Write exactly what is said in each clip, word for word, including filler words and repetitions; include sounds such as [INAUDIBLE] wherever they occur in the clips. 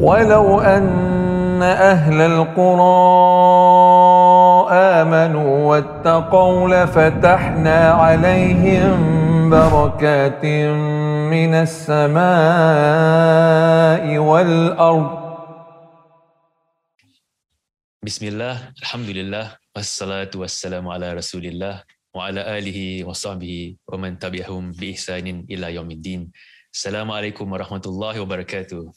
وَلَوْ أَنَّ أَهْلَ الْقُرَىٰ آمَنُوا وَاتَّقَوْا لَفَتَحْنَا عَلَيْهِمْ بَرَكَاتٍ مِّنَ السَّمَاءِ وَالْأَرْضِ. Bismillah, alhamdulillah, wassalatu wassalamu ala rasulillah wa ala alihi wa sahbihi wa man tabi'ahum bi ihsanin ila yaumiddin. Assalamualaikum warahmatullahi wabarakatuh.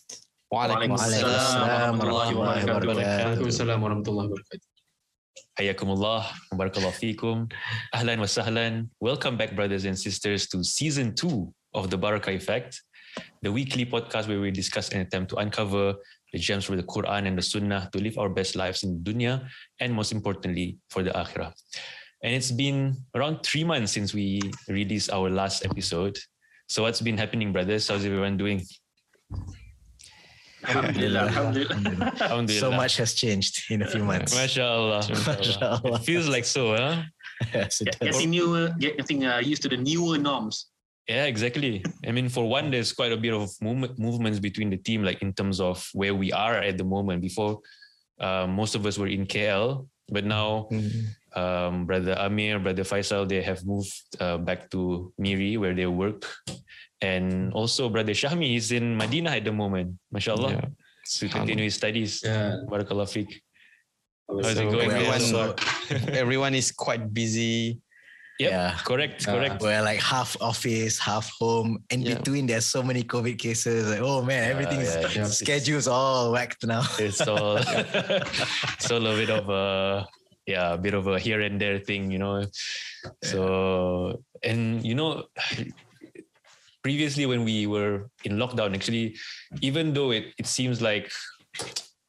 Waalaikumsalam warahmatullahi wabarakatuh. Assalamualaikum warahmatullahi wabarakatuh. Hayakumullah, barakallahu fikum. Ahlan wa sahlan. Welcome back, brothers and sisters, to season two of The Barakah Effect, the weekly podcast where we discuss and attempt to uncover the gems from the Quran and the Sunnah to live our best lives in dunya and, most importantly, for the akhirah. And it's been around three months since we released our last episode. So what's been happening, brothers? How's everyone doing? Alhamdulillah. Alhamdulillah. Alhamdulillah. Alhamdulillah. So much has changed in a few months. Mashallah. Mashallah. It feels like so, huh? Yes, it does. Getting, newer, getting uh, used to the newer norms. Yeah, exactly. I mean, for one, there's quite a bit of movement, movements between the team, like in terms of where we are at the moment. Before, uh, most of us were in K L, but now mm-hmm. um, Brother Amir, Brother Faisal, they have moved uh, back to Miri where they work. And also Brother Syahmi is in Madinah at the moment, mashallah, yeah. to continue his studies. Yeah. Barakallah fiqh. How's so it going? Everyone, so, everyone is quite busy. Yep, yeah, correct, correct. Uh, we're like half office, half home. In yeah. between, there's so many COVID cases. Like, oh man, everything's uh, yeah, yeah. schedules all whacked now. It's all, it's all a bit of a, yeah, a bit of a here and there thing, you know. So, and you know, previously when we were in lockdown, actually, even though it, it seems like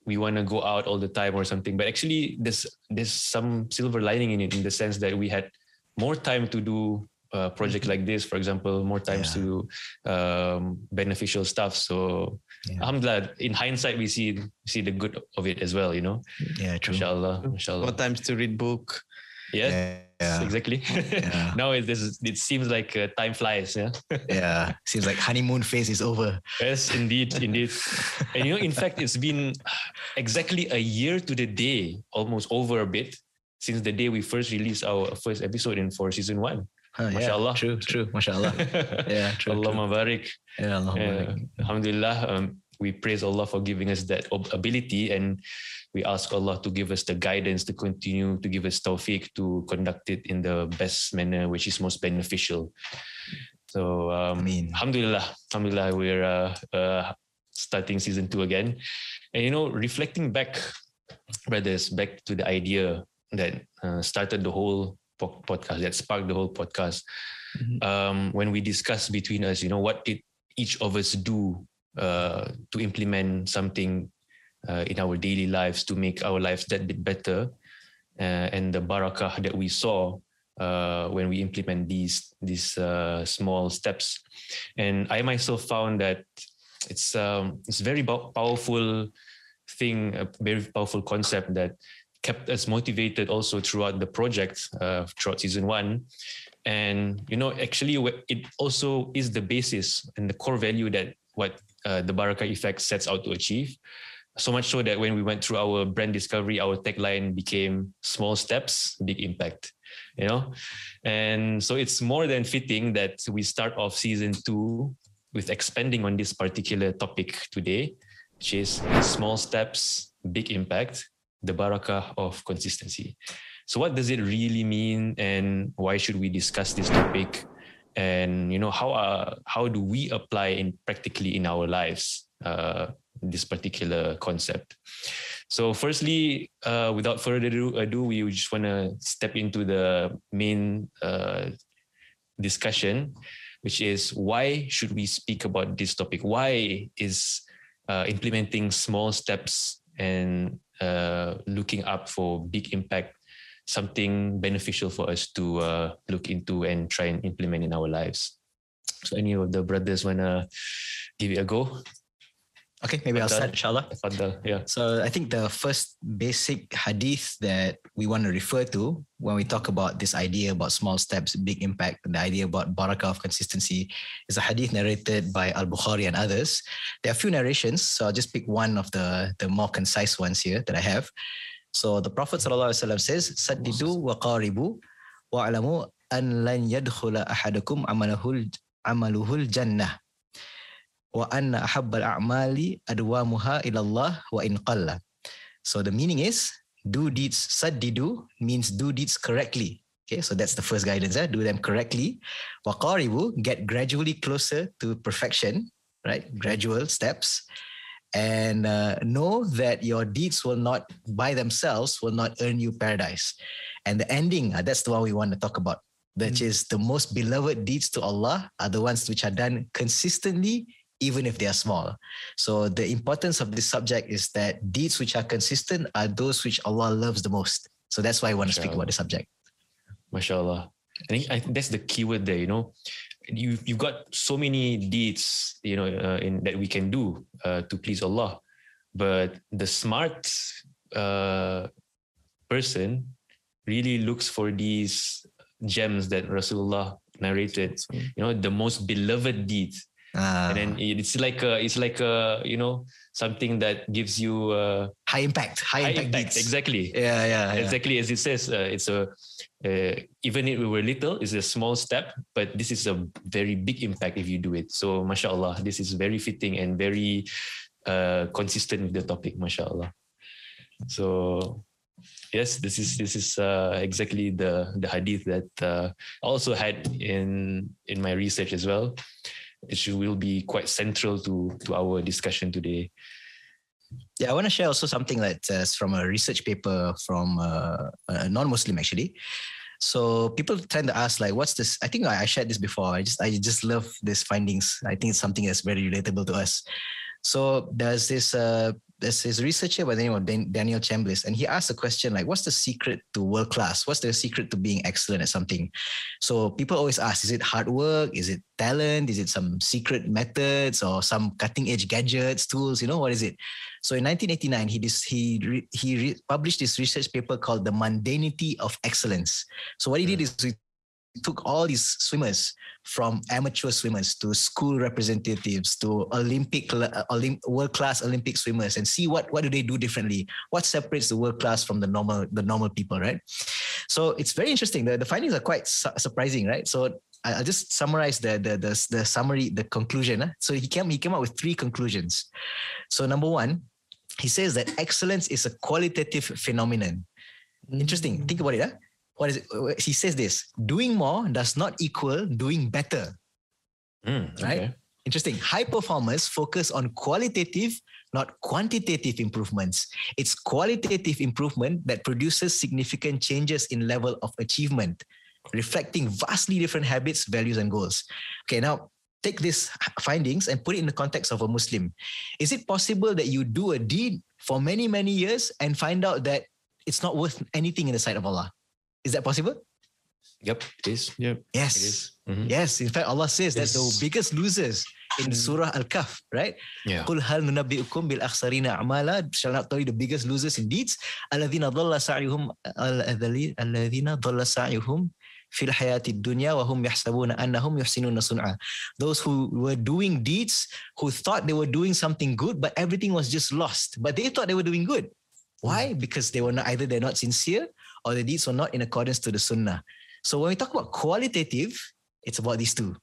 we want to go out all the time or something, but actually there's, there's some silver lining in it, in the sense that we had more time to do a project like this, for example, more time yeah. to do um, beneficial stuff. So yeah. alhamdulillah, in hindsight, we see see the good of it as well, you know? Yeah, true. Inshallah, inshallah. More times to read book. Yeah, yeah. exactly. Yeah. Now it, this, it seems like uh, time flies, yeah? Yeah, seems like honeymoon phase is over. Yes, indeed, indeed. And you know, in fact, it's been exactly a year to the day, almost over a bit, since the day we first released our first episode in for season one. Huh, mashallah. Yeah, true, true. Mashallah. Yeah, true. Allahumma barik. Yeah, Allahumma barik. Alhamdulillah, um, we praise Allah for giving us that ability, and we ask Allah to give us the guidance to continue, to give us tawfiq to conduct it in the best manner, which is most beneficial. So, um, alhamdulillah, alhamdulillah, we're uh, uh, starting season two again. And you know, reflecting back, brothers, back to the idea that uh, started the whole po- podcast, that sparked the whole podcast. Mm-hmm. Um, when we discussed between us, you know, what did each of us do uh, to implement something uh, in our daily lives to make our lives that bit better, uh, and the barakah that we saw uh, when we implement these these uh, small steps. And I myself found that it's um, it's very bo- powerful thing, a very powerful concept that kept us motivated also throughout the project, uh, throughout season one. And, you know, actually it also is the basis and the core value that what uh, the Barakah Effect sets out to achieve. So much so that when we went through our brand discovery, our tagline became small steps, big impact, you know? And so it's more than fitting that we start off season two with expanding on this particular topic today, which is small steps, big impact, the barakah of consistency. So what does it really mean, and why should we discuss this topic? And you know, how are, how do we apply in practically in our lives uh, this particular concept? So firstly, uh, without further ado, we just want to step into the main uh, discussion, which is why should we speak about this topic? Why is uh, implementing small steps and Uh, looking up for big impact something beneficial for us to uh, look into and try and implement in our lives? So any of the brothers want to give it a go? Okay, maybe I'll start, inshallah. Yeah. So I think the first basic hadith that we want to refer to when we talk about this idea about small steps, big impact, and the idea about barakah of consistency is a hadith narrated by Al-Bukhari and others. There are a few narrations, so I'll just pick one of the, the more concise ones here that I have. So the Prophet ﷺ says, Saddidu wa qaribu wa'alamu an lan yadkhula ahadukum amalahul, amaluhul jannah. Wa anna ahabbal a'mali adwamuha ilallah wa in qalla. So the meaning is, do deeds, saddidu means do deeds correctly. Okay, so that's the first guidance, eh? Do them correctly. Wa qaribu, get gradually closer to perfection, right? Gradual steps. And uh, know that your deeds will not, by themselves, will not earn you paradise. And the ending, that's the one we want to talk about, which mm-hmm. is the most beloved deeds to Allah are the ones which are done consistently, even if they are small. So the importance of this subject is that deeds which are consistent are those which Allah loves the most. So that's why I want to speak about the subject. MashaAllah. I think, I think that's the keyword there, you know. You, you've got so many deeds, you know, uh, in, that we can do uh, to please Allah. But the smart uh, person really looks for these gems that Rasulullah narrated, you know, the most beloved deeds. Uh, and then it's like a, it's like a, you know, something that gives you uh, high impact, high, high impact, impact exactly. Yeah, yeah, yeah, exactly. As it says, uh, it's a uh, even if we were little, it's a small step, but this is a very big impact if you do it. So, mashallah, this is very fitting and very uh, consistent with the topic, mashallah. So, yes, this is this is uh, exactly the the hadith that uh, I also had in in my research as well. It will be quite central to, to our discussion today. Yeah, I want to share also something that's uh, from a research paper from uh, a non-Muslim actually. So people tend to ask like, what's this? I think I, I shared this before. I just I just love these findings. I think it's something that's very relatable to us. So there's this uh, there's this researcher by the name of Dan- Daniel Chambliss, and he asked a question like, what's the secret to world class? What's the secret to being excellent at something? So people always ask, is it hard work? Is it talent? Is it some secret methods or some cutting edge gadgets, tools? You know, what is it? So in nineteen eighty-nine, he dis- he re- he re- published this research paper called The Mundanity of Excellence. So what he did is he took all these swimmers, from amateur swimmers to school representatives to Olympic, Olymp, world-class Olympic swimmers, and see what, what do they do differently? What separates the world-class from the normal the normal people, right? So it's very interesting. The, the findings are quite su- surprising, right? So I'll just summarize the the the, the summary, the conclusion. Huh? So he came he came up with three conclusions. So number one, he says that excellence is a qualitative phenomenon. Interesting. Think about it, huh? What is it? He says this, doing more does not equal doing better. Mm, right? Okay. Interesting. High performers focus on qualitative, not quantitative improvements. It's qualitative improvement that produces significant changes in level of achievement, reflecting vastly different habits, values, and goals. Okay, now take these findings and put it in the context of a Muslim. Is it possible that you do a deed for many, many years and find out that it's not worth anything in the sight of Allah? Is that possible? Yep, it is. Yep. Yes. It is. Mm-hmm. Yes. In fact, Allah says yes. that the biggest losers in Surah Al-Kahf, right? Yeah. Qul hal nunabbi'ukum bil akhsarina a'mala, shall not tell you the biggest losers in deeds? Alladhina dhalla sa'yuhum alladhina dhalla sa'yuhum fil hayati dunya wa hum yahsabuna annahum yuhsinuna sun'a. Those who were doing deeds, who thought they were doing something good, but everything was just lost. But they thought they were doing good. Why? Because they were not, either they're not sincere or the deeds were not in accordance to the sunnah. So when we talk about qualitative, it's about these two,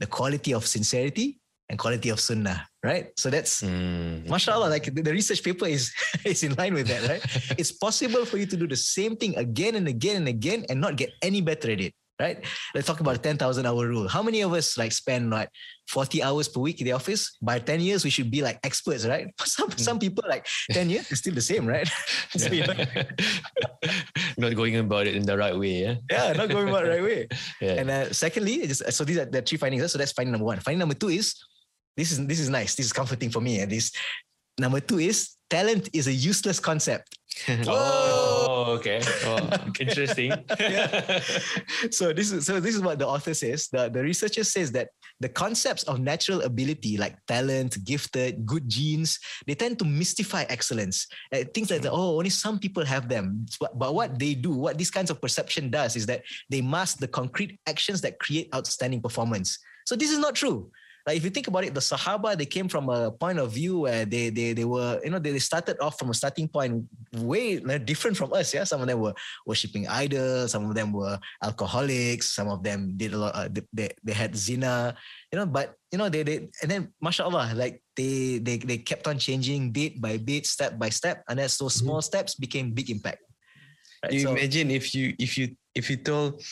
the quality of sincerity and quality of sunnah, right? So that's, mm, mashallah, like the research paper is, is in line with that, right? It's possible for you to do the same thing again and again and again and not get any better at it, right? Let's talk about the ten thousand hour rule. How many of us like spend like forty hours per week in the office? By ten years, we should be like experts, right? Some some people like ten years, it's still the same, right? So, you know, not going about it in the right way. Yeah, yeah not going about it the right way. Yeah. And uh, secondly, just, so these are the three findings. So that's finding number one. Finding number two is, this is this is nice. This is comforting for me. And this number two is, talent is a useless concept. Oh, okay. Oh, interesting. Yeah. So this is so this is what the author says. The, the researcher says that the concepts of natural ability like talent, gifted, good genes, they tend to mystify excellence. Uh, things like that, oh, only some people have them. But, but what they do, what these kinds of perception does is that they mask the concrete actions that create outstanding performance. So this is not true. Like if you think about it, the Sahaba, they came from a point of view where they they they were, you know, they, they started off from a starting point way different from us. Yeah, some of them were worshipping idols, some of them were alcoholics, some of them did a lot. Uh, they they had zina, you know. But you know, they they and then mashallah, like they they they kept on changing bit by bit, step by step, and as those small mm-hmm. steps became big impact. Right? You so, imagine if you if you if you told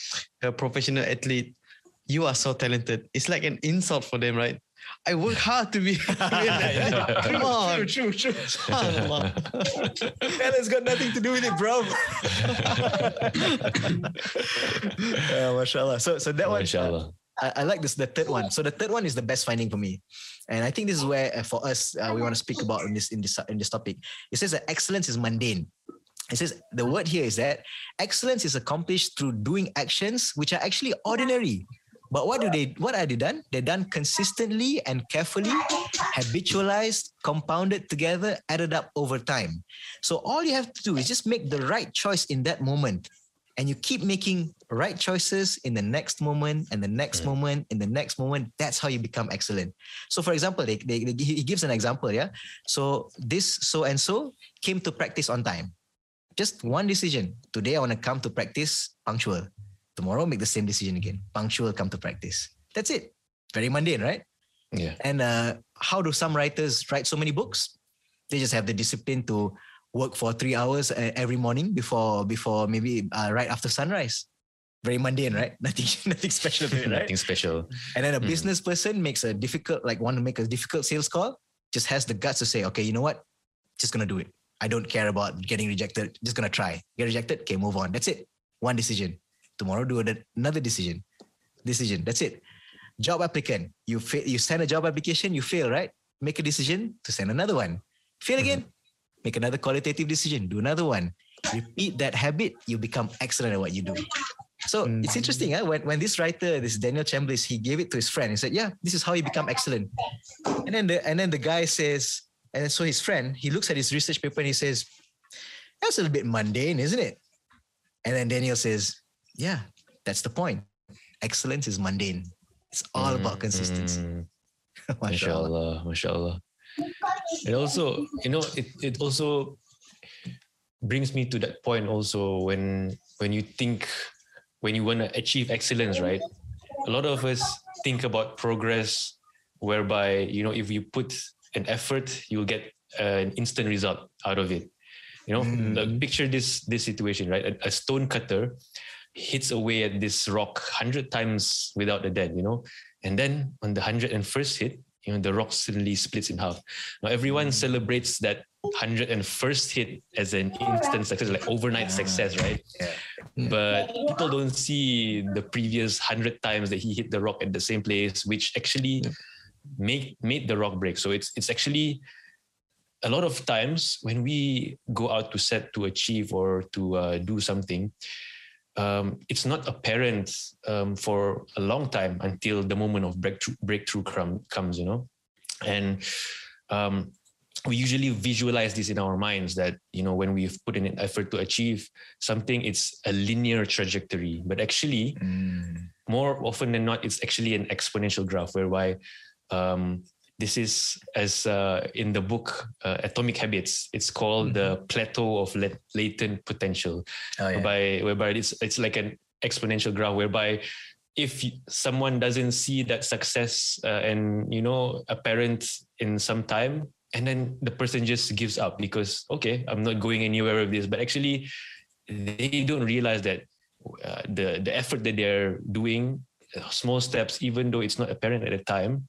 a professional athlete, you are so talented. It's like an insult for them, right? I work hard to be. Come on, true, true, true. SubhanAllah. Talent's got nothing to do with it, bro. uh, mashallah. So, so that mashallah. one. I, I like this. The third one. So the third one is the best finding for me, and I think this is where uh, for us uh, we want to speak about in this in this in this topic. It says that excellence is mundane. It says the word here is that excellence is accomplished through doing actions which are actually ordinary. But what do they? What are they done? They're done consistently and carefully, habitualized, compounded together, added up over time. So all you have to do is just make the right choice in that moment, and you keep making right choices in the next moment, and the next yeah. moment, in the next moment. That's how you become excellent. So, for example, they, they, they, he gives an example. Yeah. So this so and so came to practice on time. Just one decision. Today I want to come to practice punctual. Tomorrow, make the same decision again. Punctual, come to practice. That's it. Very mundane, right? Yeah. And uh, how do some writers write so many books? They just have the discipline to work for three hours uh, every morning before, before maybe uh, right after sunrise. Very mundane, right? Nothing, nothing special to it, right? Nothing special. And then a mm. business person makes a difficult, like want to make a difficult sales call, just has the guts to say, okay, you know what? Just going to do it. I don't care about getting rejected. Just going to try. Get rejected. Okay, move on. That's it. One decision. Tomorrow, do another decision. Decision. That's it. Job applicant. You fa- you send a job application, you fail, right? Make a decision to send another one. Fail again. Mm-hmm. Make another qualitative decision. Do another one. Repeat that habit. You become excellent at what you do. So mm-hmm. it's interesting. Eh? When, when this writer, this Daniel Chambliss, he gave it to his friend. He said, yeah, this is how you become excellent. And then the, and then the guy says, and so his friend, he looks at his research paper and he says, that's a little bit mundane, isn't it? And then Daniel says, yeah, that's the point. Excellence is mundane. It's all mm, about consistency. Mm, mashallah, mashallah. And also, you know, it, it also brings me to that point also when, when you think, when you want to achieve excellence, right? A lot of us think about progress whereby, you know, if you put an effort, you'll get an instant result out of it. You know, mm. like picture this this situation, right? A, a stone cutter hits away at this rock one hundred times without a dent, you know? And then on the one hundred first hit, you know, the rock suddenly splits in half. Now, everyone mm. celebrates that one hundred first hit as an instant success, like overnight yeah. success, right? Yeah. But people don't see the previous one hundred times that he hit the rock at the same place, which actually... Yeah. Make made the rock break. So it's it's actually a lot of times when we go out to set to achieve or to uh, do something, um, it's not apparent um, for a long time until the moment of breakthrough breakthrough crum- comes. You know, and um, we usually visualize this in our minds that you know when we've put in an effort to achieve something, it's a linear trajectory. But actually, mm. more often than not, it's actually an exponential graph whereby Um, this is as uh, in the book uh, Atomic Habits. It's called mm-hmm. the plateau of lat- latent potential, oh, yeah. whereby, whereby it's it's like an exponential graph. Whereby, if someone doesn't see that success uh, and you know apparent in some time, and then the person just gives up because okay, I'm not going anywhere with this. But actually, they don't realize that uh, the the effort that they're doing, small steps, even though it's not apparent at the time,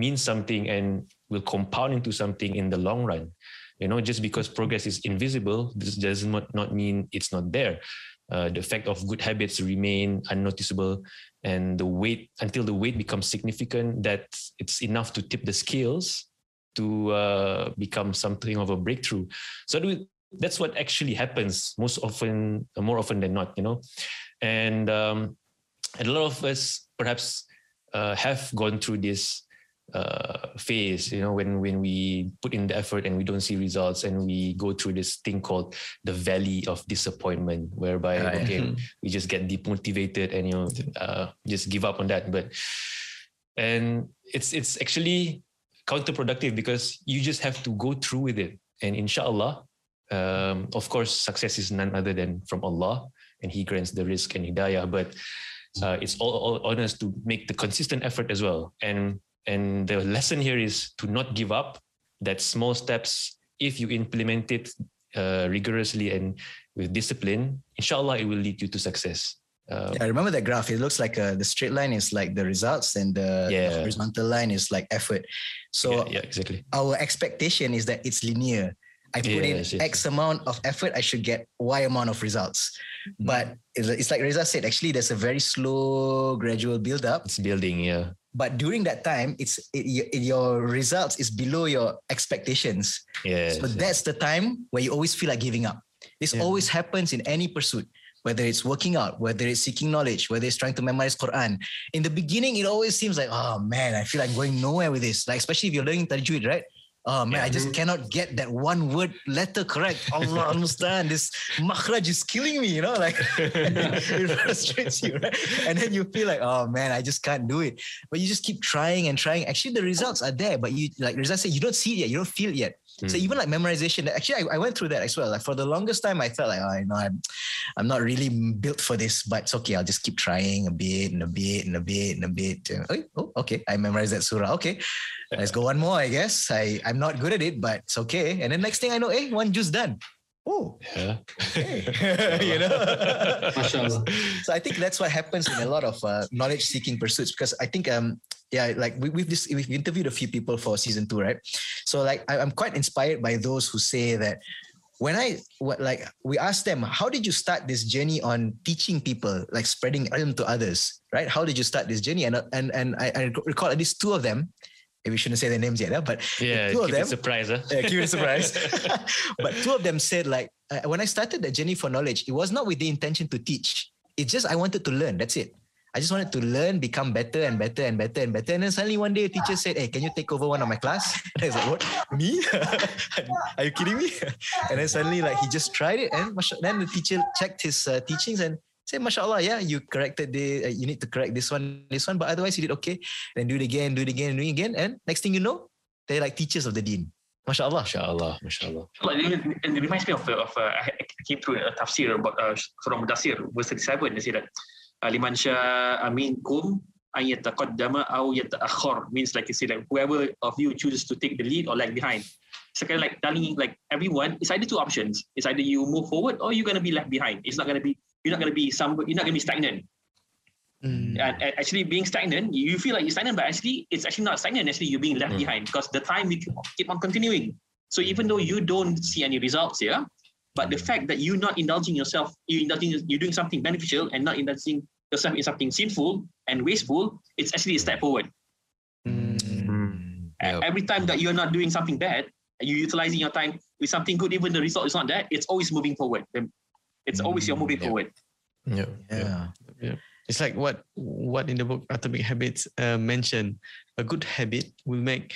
means something and will compound into something in the long run. You know, just because progress is invisible, this does not, not mean it's not there. Uh, the effect of good habits remain unnoticeable and the weight, until the weight becomes significant, that it's enough to tip the scales to uh, become something of a breakthrough. So do, that's what actually happens most often, more often than not, you know. And um, a lot of us perhaps uh, have gone through this uh, phase, you know, when, when we put in the effort and we don't see results, and we go through this thing called the valley of disappointment, whereby, right. okay, we just get demotivated and, you know, uh, just give up on that. But, and it's, it's actually counterproductive, because you just have to go through with it. And inshallah, um, of course, success is none other than from Allah, and He grants the risk and hidayah, but uh, it's all, all on us to make the consistent effort as well. And and the lesson here is to not give up, that small steps, if you implement it uh, rigorously and with discipline, inshallah, it will lead you to success. Um, yeah, I remember that graph. It looks like a, the straight line is like the results, and the, yeah. the horizontal line is like effort. So yeah, yeah, exactly. Our expectation is that it's linear. I put yeah, in yes, X yes. amount of effort, I should get Y amount of results. Mm. But it's like Reeza said, actually, there's a very slow, gradual build-up. It's building, yeah. But during that time, it's it, your results is below your expectations. Yes, so yes. that's the time where you always feel like giving up. This yeah. always happens in any pursuit, whether it's working out, whether it's seeking knowledge, whether it's trying to memorize Quran. In the beginning, it always seems like, oh man, I feel like going nowhere with this. Like, especially if you're learning tajweed, right? Oh man, yeah. I just cannot get that one word letter correct. Allah al-Mustan, this makhraj is killing me, you know, like it frustrates you, right? And then you feel like, oh man, I just can't do it. But you just keep trying and trying. Actually, the results are there, but you, like Reeza said, you don't see it yet, you don't feel it yet. Mm. So even like memorization, actually, I, I went through that as well. Like for the longest time, I felt like, oh, you know, I'm, I'm not really built for this, but it's okay. I'll just keep trying a bit and a bit and a bit and a bit. Oh, okay. I memorized that surah. Okay. Let's go one more, I guess. I, I'm not good at it, but it's okay. And then next thing I know, hey, one juice done. Oh, yeah. Okay. You know? Mashallah. So I think that's what happens in a lot of uh, knowledge-seeking pursuits, because I think... um. Yeah, like we, we've just, we've interviewed a few people for season two, right? So like I, I'm quite inspired by those who say that when I what like we asked them, how did you start this journey on teaching people, like spreading ilm to others, right? How did you start this journey? And and and I, I recall at least two of them. We shouldn't say their names yet, but yeah, two of them, keep it a surprise, huh? Yeah, keep it a surprise. But two of them said, like, uh, when I started the journey for knowledge, it was not with the intention to teach. It's just I wanted to learn. That's it. I just wanted to learn, become better and better and better and better. And then suddenly one day a teacher said, hey, can you take over one of my class? And I was like, what? Me? Are you kidding me? And then suddenly like he just tried it. And then the teacher checked his uh, teachings and said, mashallah, yeah, you corrected the, uh, you need to correct this one, this one. But otherwise you did okay. Then do it again, do it again, do it again. And next thing you know, they're like teachers of the deen. Mashallah. Mashallah. Mashallah. And it reminds me of, of uh, I came through a tafsir about uh, Surah Mudassir, verse thirty-seven. They say that, Aliman syaa aminkum ayyataqaddama aw yata'akhkhar, means like you say, like whoever of you chooses to take the lead or lag behind. So kind of like telling like everyone, it's either two options. It's either you move forward or you're gonna be left behind. It's not gonna be you're not gonna be some you're not gonna be stagnant. Mm. And actually being stagnant, you feel like you're stagnant, but actually it's actually not stagnant. Actually, you're being left mm. behind because the time we keep on continuing. So even though you don't see any results, yeah. But the fact that you're not indulging yourself, you're indulging, you're doing something beneficial and not indulging yourself in something sinful and wasteful, it's actually a step forward. Mm-hmm. Yep. Every time that you're not doing something bad, you're utilizing your time with something good, even the result is not that, it's always moving forward. It's always you're moving yep. forward. Yep. Yeah. Yeah. It's like what, what in the book Atomic Habits uh, mentioned, a good habit will make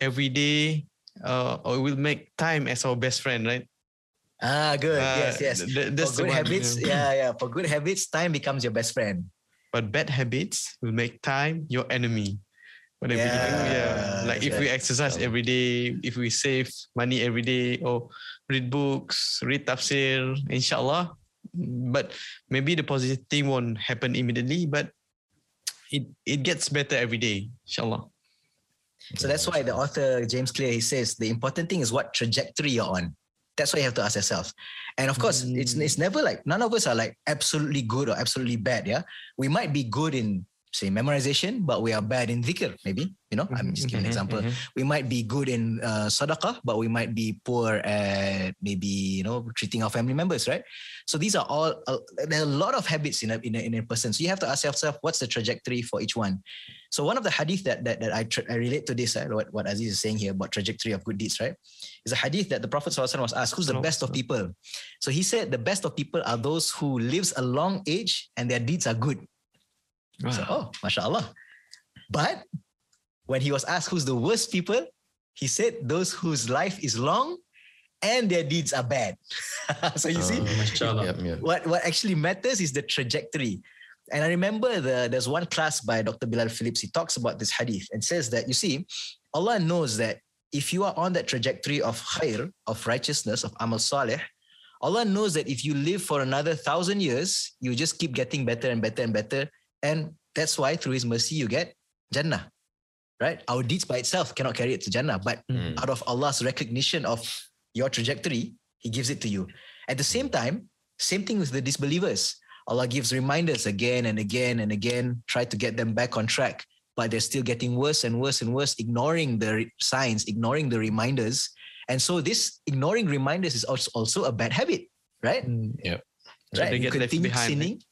every day uh, or will make time as our best friend, right? Ah, good. Uh, yes, yes. Th- for good habits, yeah, yeah. For good habits, time becomes your best friend. But bad habits will make time your enemy. Whatever yeah, you do, yeah. Like if right. we exercise every day, if we save money every day, or read books, read tafsir, inshallah. But maybe the positive thing won't happen immediately, but it, it gets better every day, inshallah. So that's why the author, James Clear, he says, the important thing is what trajectory you're on. That's why you have to ask yourself. And of course, mm. it's it's never like, none of us are like absolutely good or absolutely bad, yeah? We might be good in, say, memorization, but we are bad in dhikr, maybe. You know, I'm just giving an example. Mm-hmm. We might be good in uh, sadaqah, but we might be poor at maybe, you know, treating our family members, right? So these are all, uh, there are a lot of habits in a, in a, in a person. So you have to ask yourself, what's the trajectory for each one? So one of the hadith that that, that I, tra- I relate to this, uh, what, what Aziz is saying here about trajectory of good deeds, right? Is a hadith that the Prophet ﷺ was asked, who's the best of people? So he said, the best of people are those who lives a long age and their deeds are good. Wow. So, oh, mashallah. But when he was asked who's the worst people, he said those whose life is long and their deeds are bad. So you uh, see, yeah, what, what actually matters is the trajectory. And I remember the, there's one class by Doctor Bilal Phillips. He talks about this hadith and says that, you see, Allah knows that if you are on that trajectory of khair, of righteousness, of amal salih, Allah knows that if you live for another thousand years, you just keep getting better and better and better. And that's why through his mercy, you get Jannah, right? Our deeds by itself cannot carry it to Jannah, but mm. out of Allah's recognition of your trajectory, he gives it to you. At the same time, same thing with the disbelievers. Allah gives reminders again and again and again, try to get them back on track, but they're still getting worse and worse and worse, ignoring the signs, ignoring the reminders. And so this ignoring reminders is also a bad habit, right? Yeah. So right? They get left behind. Sinning.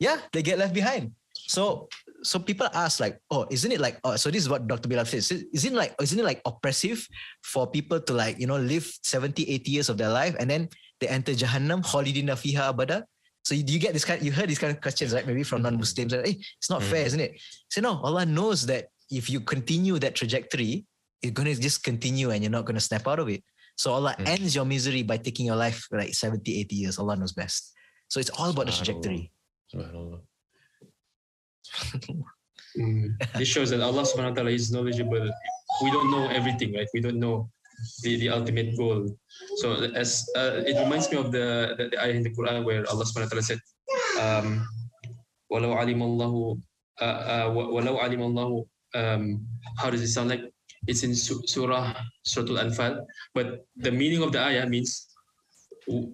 Yeah, they get left behind. So so people ask like, oh, isn't it like, oh, so this is what Doctor Bilal says. Isn't it like, isn't it like oppressive for people to like, you know, live seventy, eighty years of their life and then they enter Jahannam, khalidina fiha abada? So you, you get this kind, you heard these kind of questions, right? Maybe from non-Muslims. Like, hey, it's not mm. fair, isn't it? So no, Allah knows that if you continue that trajectory, you're going to just continue and you're not going to snap out of it. So Allah mm. ends your misery by taking your life for like seventy, eighty years. Allah knows best. So it's all about the trajectory. mm. This shows that Allah subhanahu wa ta'ala is knowledgeable. We don't know everything, right? We don't know the, the ultimate goal. So as uh, it reminds me of the, the, the ayah in the Quran where Allah subhanahu wa ta'ala said, um, وَلَوْ عَلِمَ اللَّهُ uh, uh, وَلَوْ عَلِمَ اللَّهُ um, how does it sound like? It's in Surah, Surah Al-Anfal. But the meaning of the ayah means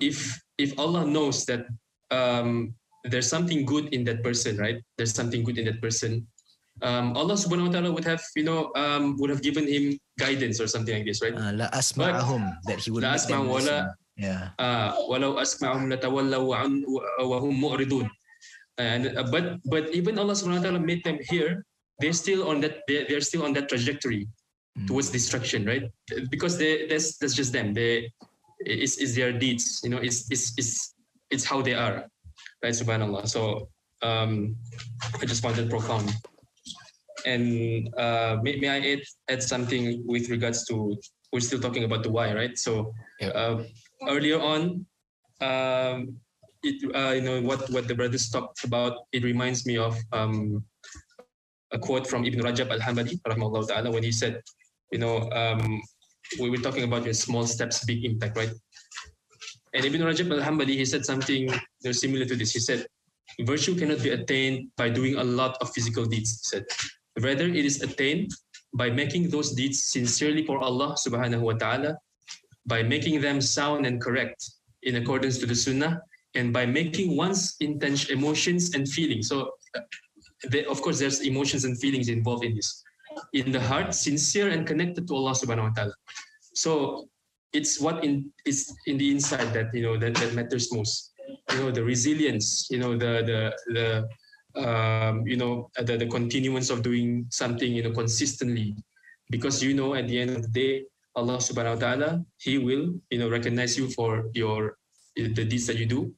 if if Allah knows that um, there's something good in that person, right? There's something good in that person. Um, Allah subhanahu wa ta'ala would have, you know, um, would have given him guidance or something like this, right? Uh, la asma'ahum, that he would la asma'ahum wa la, yeah. uh, walau asma'ahum latawallaw wa hum mu'ridun. And uh, but but even Allah subhanahu wa ta'ala made them hear, they're still on that they're, they're still on that trajectory towards destruction, right? Because they that's that's just them. They it's, it's their deeds, you know, it's it's it's it's how they are, right? Subhanallah. So um I just found that profound. And uh may, may I add, add something with regards to, we're still talking about the why, right? So yeah. uh, earlier on, um it uh, you know what what the brothers talked about, it reminds me of um a quote from Ibn Rajab al-Hambali, rahimahullah ta'ala, when he said, you know, um, we were talking about your small steps, big impact, right? And Ibn Rajab al-Hambali, he said something similar to this. He said, virtue cannot be attained by doing a lot of physical deeds, he said. Rather, it is attained by making those deeds sincerely for Allah subhanahu wa ta'ala, by making them sound and correct in accordance to the sunnah, and by making one's intention, emotions and feelings. So, They, of course, there's emotions and feelings involved in this. In the heart, sincere and connected to Allah subhanahu wa ta'ala. So it's what in it's in the inside that you know that, that matters most. You know, the resilience, you know, the the the um, you know the, the continuance of doing something, you know, consistently. Because you know at the end of the day, Allah subhanahu wa ta'ala, He will, you know, recognize you for your the deeds that you do.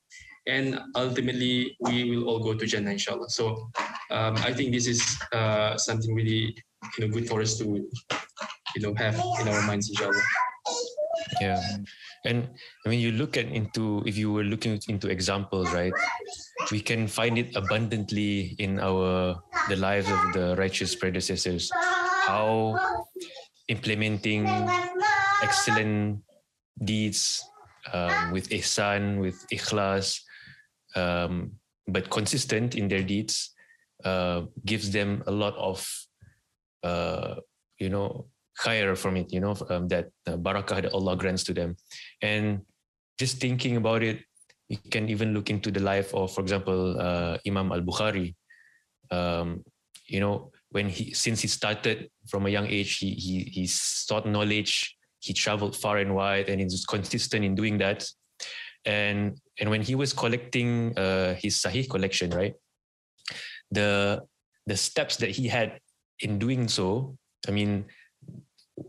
And ultimately, we will all go to Jannah, inshallah. So um, I think this is uh, something really, you know, good for us to, you know, have in our minds, inshallah. Yeah. And I mean, you look at into, if you were looking into examples, right, we can find it abundantly in our, the lives of the righteous predecessors, how implementing excellent deeds um, with ihsan, with ikhlas, Um, but consistent in their deeds uh, gives them a lot of, uh, you know, khair from it, you know, um, that uh, barakah that Allah grants to them. And just thinking about it, you can even look into the life of, for example, uh, Imam al-Bukhari. Um, you know, when he, since he started from a young age, he, he, he sought knowledge, he traveled far and wide, and he was consistent in doing that. And and when he was collecting uh, his Sahih collection, right, the the steps that he had in doing so, I mean,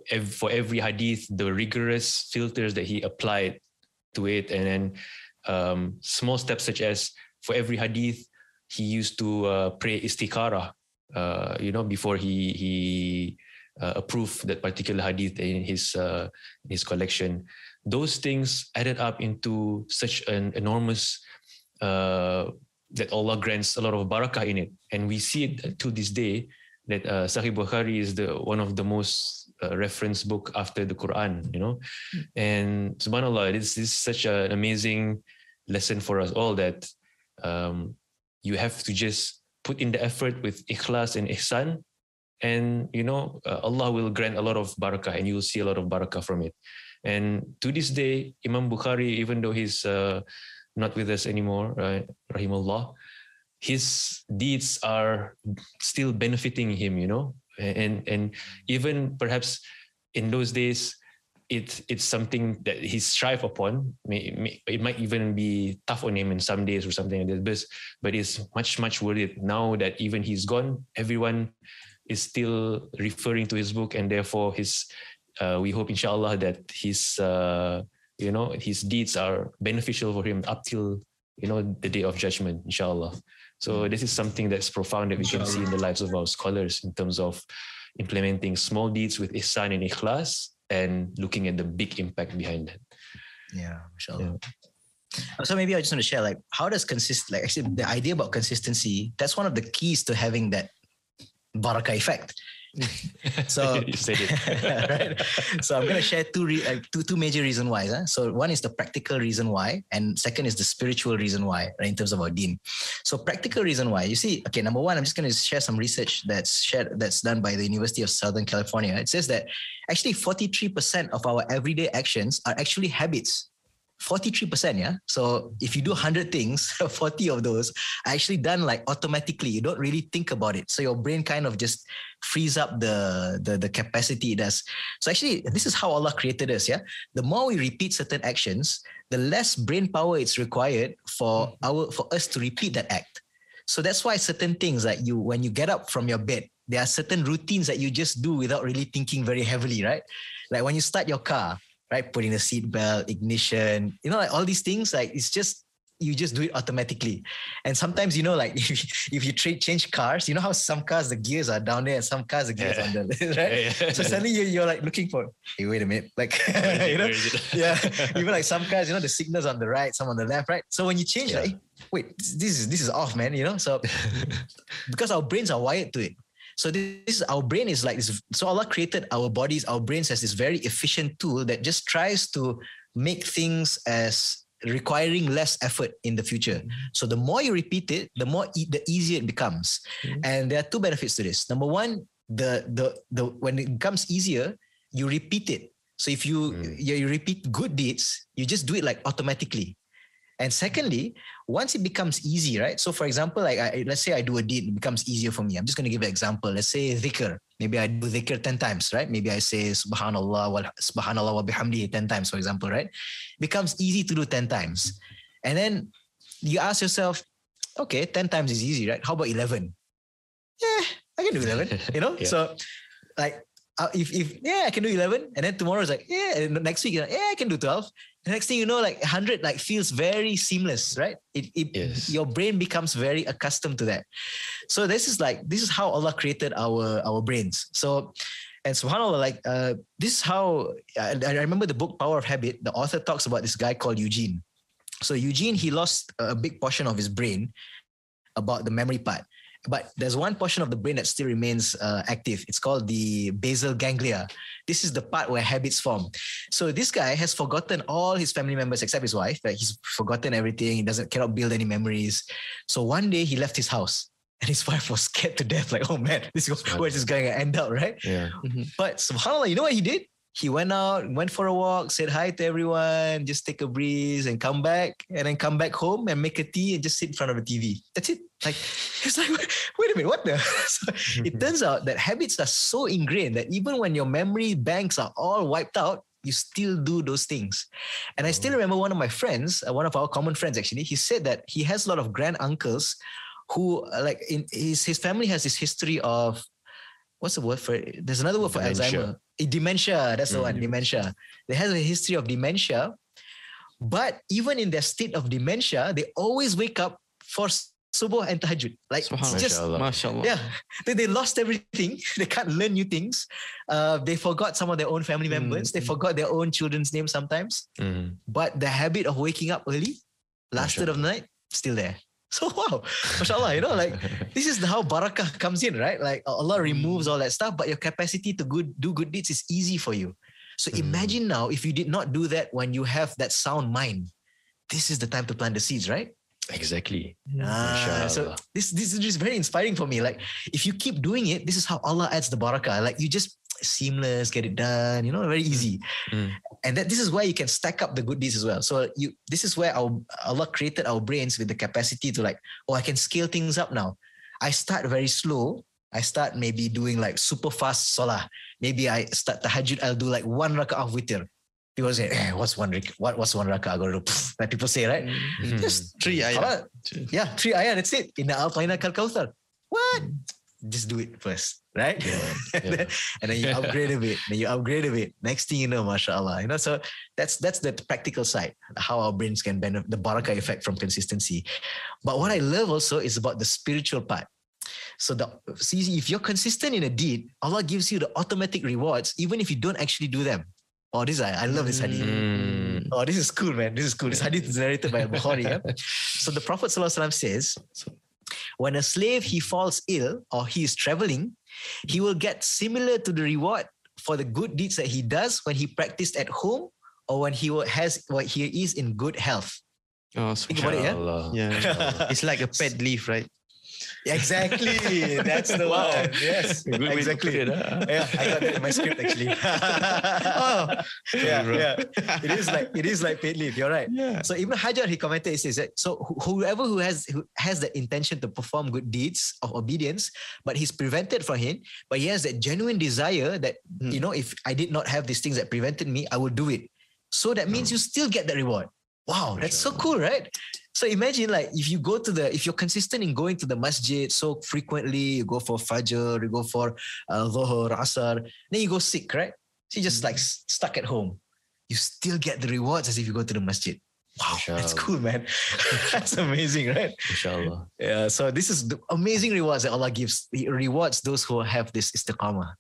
ev- for every hadith, the rigorous filters that he applied to it, and then um, small steps such as for every hadith, he used to uh, pray istikhara, uh, you know, before he he uh, approved that particular hadith in his uh, his collection. Those things added up into such an enormous uh, that Allah grants a lot of barakah in it, and we see it to this day that uh, Sahih Bukhari is the one of the most uh, referenced book after the Quran, you know. Mm. And subhanallah, this is such an amazing lesson for us all that um, you have to just put in the effort with ikhlas and ihsan, and you know uh, Allah will grant a lot of barakah, and you will see a lot of barakah from it. And to this day, Imam Bukhari, even though he's uh, not with us anymore, uh, rahimahullah, his deeds are still benefiting him, you know. And and even perhaps in those days, it it's something that he strive upon. It might even be tough on him in some days or something like that, but but it's much much worth it. Now that even he's gone, everyone is still referring to his book, and therefore his. Uh, we hope, inshallah, that his, uh, you know, his deeds are beneficial for him up till, you know, the day of judgment, inshallah. So this is something that's profound that we inshallah. Can see in the lives of our scholars in terms of implementing small deeds with ihsan and ikhlas and looking at the big impact behind it. Yeah, inshallah. Yeah. So maybe I just want to share, like, how does consist, like, actually, the idea about consistency, that's one of the keys to having that barakah effect. So, You said it. [LAUGHS] right? So I'm going to share two, re- uh, two, two major reasons why. Huh? So one is the practical reason why, and second is the spiritual reason why, right, in terms of our deen. So practical reason why, you see, okay, number one, I'm just going to share some research that's shared, that's done by the University of Southern California. It says that actually forty-three percent of our everyday actions are actually habits. forty-three percent, yeah? So if you do one hundred things, forty of those are actually done like automatically. You don't really think about it. So your brain kind of just frees up the, the, the capacity it does. So actually, this is how Allah created us, yeah? The more we repeat certain actions, the less brain power it's required for our for us to repeat that act. So that's why certain things like you, when you get up from your bed, there are certain routines that you just do without really thinking very heavily, right? Like when you start your car, right, putting the seatbelt, ignition, you know, like all these things, like it's just, you just do it automatically. And sometimes, you know, like if you, if you trade change cars, you know how some cars, the gears are down there and some cars, the gears yeah. are down there, right? Yeah, yeah. So suddenly you're, you're like looking for, hey, wait a minute. Like, it, you know, yeah, even like some cars, you know, the signals on the right, some on the left, right? So when you change, yeah. like, wait, this is, this is off, man, you know? So because our brains are wired to it. So this, our brain is like this. So Allah created our bodies, our brains as this very efficient tool that just tries to make things as requiring less effort in the future. Mm-hmm. So the more you repeat it, the more e- the easier it becomes. Mm-hmm. And there are two benefits to this. Number one, the the the when it becomes easier, you repeat it. So if you mm-hmm. you, you repeat good deeds, you just do it like automatically. And secondly, once it becomes easy, right? So for example, like I, let's say I do a deed, it becomes easier for me. I'm just going to give an example. Let's say dhikr. Maybe I do dhikr ten times, right? Maybe I say subhanallah wa, subhanallah wa bihamdihi ten times, for example, right? It becomes easy to do ten times. And then you ask yourself, okay, ten times is easy, right? How about eleven? Yeah, I can do eleven, you know? Yeah. So like, Uh, if if yeah, I can do eleven, and then tomorrow is like yeah, and next week, you know, yeah, I can do twelve. The next thing you know, like one hundred, like feels very seamless, right? It, it yes. Your brain becomes very accustomed to that. So this is like this is how Allah created our our brains. So, and subhanallah, like uh, this is how I, I remember the book Power of Habit. The author talks about this guy called Eugene. So Eugene, he lost a big portion of his brain, about the memory part. But there's one portion of the brain that still remains uh, active. It's called the basal ganglia. This is the part where habits form. So this guy has forgotten all his family members except his wife. Like he's forgotten everything. He doesn't cannot build any memories. So one day he left his house and his wife was scared to death. Like, oh man, this is where is this guy going to end up, right? Yeah. Mm-hmm. But subhanAllah, you know what he did? He went out, went for a walk, said hi to everyone, just take a breeze and come back, and then come back home and make a tea and just sit in front of the T V. That's it. Like, it's like, wait a minute, what the? So it turns out that habits are so ingrained that even when your memory banks are all wiped out, you still do those things. And I still remember one of my friends, one of our common friends actually, he said that he has a lot of grand uncles who like in his, his family has this history of, what's the word for it? There's another word for dementia. Alzheimer. Dementia. That's the mm-hmm. one, dementia. They have a history of dementia, but even in their state of dementia, they always wake up for Subuh and Tahajjud. Like, it's just, mashallah. Yeah, they, they lost everything. They can't learn new things. Uh, they forgot some of their own family members. Mm. They forgot their own children's names sometimes. Mm. But the habit of waking up early, last third of the night, still there. So, wow, mashallah, you know, like, this is how barakah comes in, right? Like, Allah removes all that stuff, but your capacity to good, do good deeds is easy for you. So mm. imagine now if you did not do that when you have that sound mind. This is the time to plant the seeds, right? Exactly. Ah, so this, this is just very inspiring for me. Like, if you keep doing it, this is how Allah adds the barakah. Like, you just seamless, get it done, you know, very easy. Mm. And that this is where you can stack up the good deeds as well. So you, this is where our, Allah created our brains with the capacity to like, oh, I can scale things up now. I start very slow. I start maybe doing like super fast salah. Maybe I start tahajjud, I'll do like one raka'ah of witr. People say, eh, what's one what, what's one raka'ah going to do? Like people say, right? Mm-hmm. Just three ayah. Yeah, three ayah, that's it. Inna a'tayna kal kauthar. What? Mm-hmm. Just do it first, right? Yeah. Yeah. And then you upgrade a bit, then you upgrade a bit. Next thing you know, mashallah. You know, so that's that's the practical side, how our brains can benefit, the barakah effect from consistency. But what I love also is about the spiritual part. So the, see, if you're consistent in a deed, Allah gives you the automatic rewards, even if you don't actually do them. Oh, this I, I love this hadith. Mm. Oh, this is cool, man. This is cool. This hadith is narrated by Bukhari. Yeah? So the Prophet ﷺ says, when a slave, he falls ill or he is traveling, he will get similar to the reward for the good deeds that he does when he practiced at home or when he has what he is in good health. Oh, think about it, yeah? Yeah. It's like a pet leaf, right? Exactly. That's the wow. one. Yes. Good exactly. Way to put it, huh? Yeah, I got that in my script actually. Oh, yeah, yeah. It is like it is like paid leave. You're right. Yeah. So Ibn Hajar, he commented, he says that so whoever who has who has the intention to perform good deeds of obedience, but he's prevented from him, but he has that genuine desire that hmm. you know, if I did not have these things that prevented me, I would do it. So that means hmm. you still get the reward. Wow, that's so cool, right? So imagine like if you go to the, if you're consistent in going to the masjid so frequently, you go for Fajr, you go for uh, Dhuhr, Asr, then you go sick, right? So you're just like stuck at home. You still get the rewards as if you go to the masjid. Wow, Inshallah. That's cool, man. That's amazing, right? Inshallah. Yeah, so this is the amazing rewards that Allah gives. He rewards those who have this istiqamah.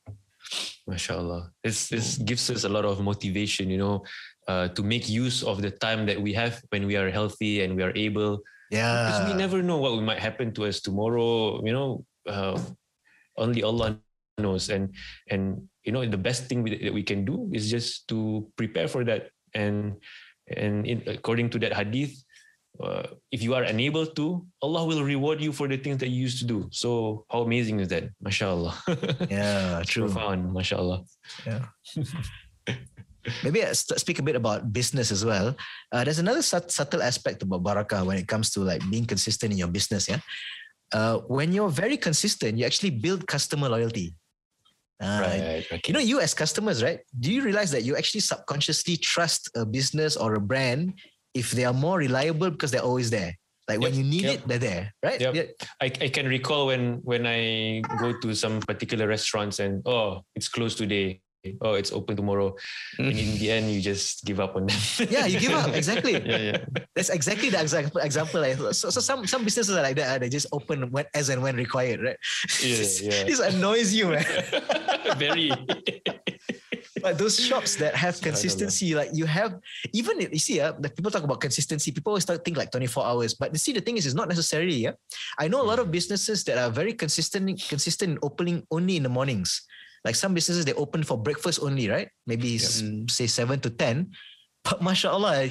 MashaAllah. This, this gives us a lot of motivation, you know, Uh, to make use of the time that we have when we are healthy and we are able. Yeah. Because we never know what might happen to us tomorrow. You know, uh, only Allah knows. And, and you know, the best thing we, that we can do is just to prepare for that. And, and in, according to that hadith, uh, if you are unable to, Allah will reward you for the things that you used to do. So how amazing is that? MashaAllah. Yeah, true. Profound, MashaAllah. Yeah. Maybe I speak a bit about business as well. Uh, there's another sub- subtle aspect about barakah when it comes to like being consistent in your business. Yeah, uh, when you're very consistent, you actually build customer loyalty. Uh, right. Okay. You know, you as customers, right? Do you realize that you actually subconsciously trust a business or a brand if they are more reliable because they're always there? Like yep, when you need yep. it, they're there, right? Yep. Yeah. I, I can recall when when I go to some particular restaurants and oh, it's closed today. Oh, it's open tomorrow. Mm. And in the end, you just give up on them. Yeah, you give up. Exactly. Yeah, yeah. That's exactly the example. example like, so, so some, some businesses are like that. They just open when, as and when required, right? Yeah, yeah. This annoys you, man. Very. But those shops that have consistency, like you have, even you see, uh, the people talk about consistency, people always start think like twenty-four hours. But you see, the thing is, it's not necessarily, yeah. I know a lot of businesses that are very consistent, consistent in opening only in the mornings. Like some businesses, they open for breakfast only, right? Maybe yep. say seven to ten. But mashallah,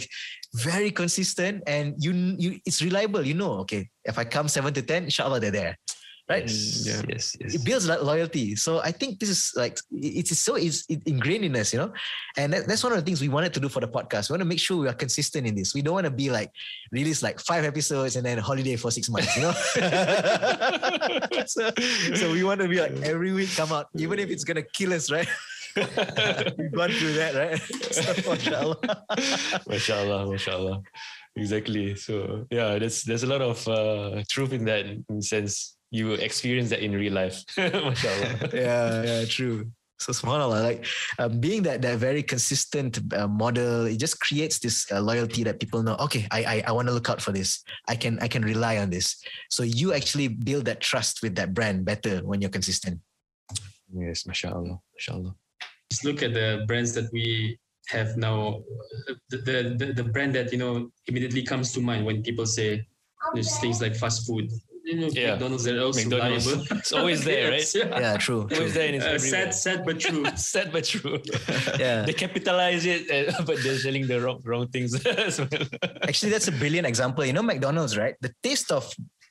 very consistent and you, you, it's reliable. You know, okay, if I come seven to ten, inshallah, they're there, right? Yes, yeah. yes, yes. It builds like loyalty. So I think this is like, it's so it's ingrained in us, you know? And that, that's one of the things we wanted to do for the podcast. We want to make sure we are consistent in this. We don't want to be like, release like five episodes and then holiday for six months, you know? so, so we want to be like every week come out, even if it's going to kill us, right? We've gone through that, right? So, mashallah. Mashallah, mashallah. Exactly. So yeah, that's, there's a lot of uh, truth in that in sense. You experience that in real life. MashaAllah. Yeah, yeah, true. So subhanAllah, like um, being that that very consistent uh, model, it just creates this uh, loyalty that people know, okay, I I, I want to look out for this. I can I can rely on this. So you actually build that trust with that brand better when you're consistent. Yes, mashallah, mashallah. Just look at the brands that we have now. The, the, the brand that, you know, immediately comes to mind when people say there's things like fast food. You know, yeah. McDonald's are also McDonald's. Reliable. It's always there, right? Yeah, yeah, true. true. Always there, and it's uh, sad, sad but true. sad but true. Yeah, they capitalize it, uh, but they're selling the wrong, wrong things as well. Actually, that's a brilliant example. You know, McDonald's, right? The taste of,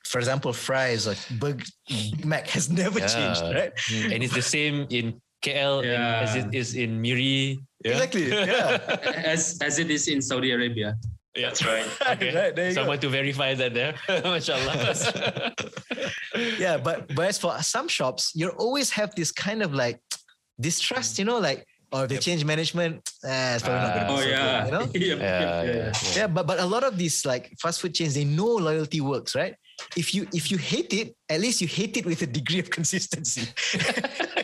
for example, fries or Big Mac has never yeah. changed, right? Mm. And it's the same in K L yeah. as it is in Miri. Yeah. Exactly. Yeah. as as it is in Saudi Arabia. Yeah, that's right. Okay. Right, there you Someone go. To verify that there. Mashallah. Yeah, but but as for some shops, you always have this kind of like distrust, you know, like, or if they yep. change management, eh, it's probably uh, not going to be oh, yeah. good, you know? yep. yeah, yeah, yeah. yeah, but but a lot of these like fast food chains, they know loyalty works, right? If you if you hate it, at least you hate it with a degree of consistency.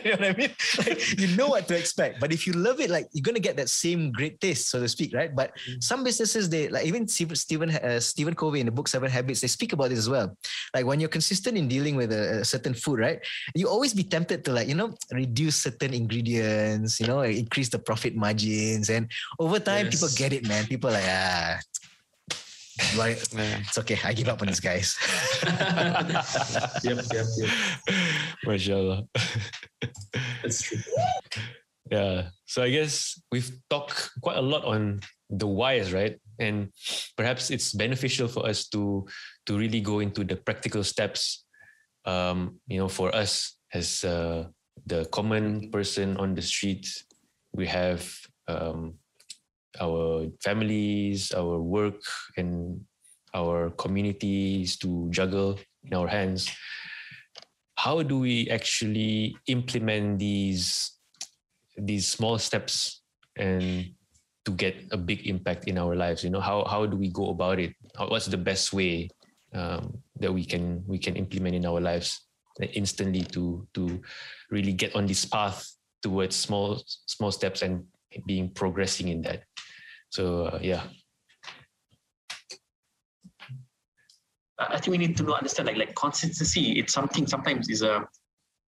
You know what I mean? Like, you know what to expect. But if you love it, like, you're gonna get that same great taste, so to speak, right? But mm-hmm. some businesses, they like even Stephen uh, Stephen Covey in the book Seven Habits, they speak about this as well. Like, when you're consistent in dealing with a, a certain food, right? You always be tempted to, like, you know, reduce certain ingredients, you know, increase the profit margins, and over time, yes. people get it, man. People are like ah. Like, it's okay, I give up on these guys. yep, yep, yep. Mashallah. That's true. Yeah. So I guess we've talked quite a lot on the whys, right? And perhaps it's beneficial for us to to really go into the practical steps, um, you know, for us as uh, the common person on the street. We have... Um, our families, our work, and our communities to juggle in our hands. How do we actually implement these, these small steps and to get a big impact in our lives? You know, how, how do we go about it? How, what's the best way um, that we can, we can implement in our lives instantly to, to really get on this path towards small, small steps and being progressing in that? So uh, yeah, I think we need to know, understand like like consistency. It's something sometimes is a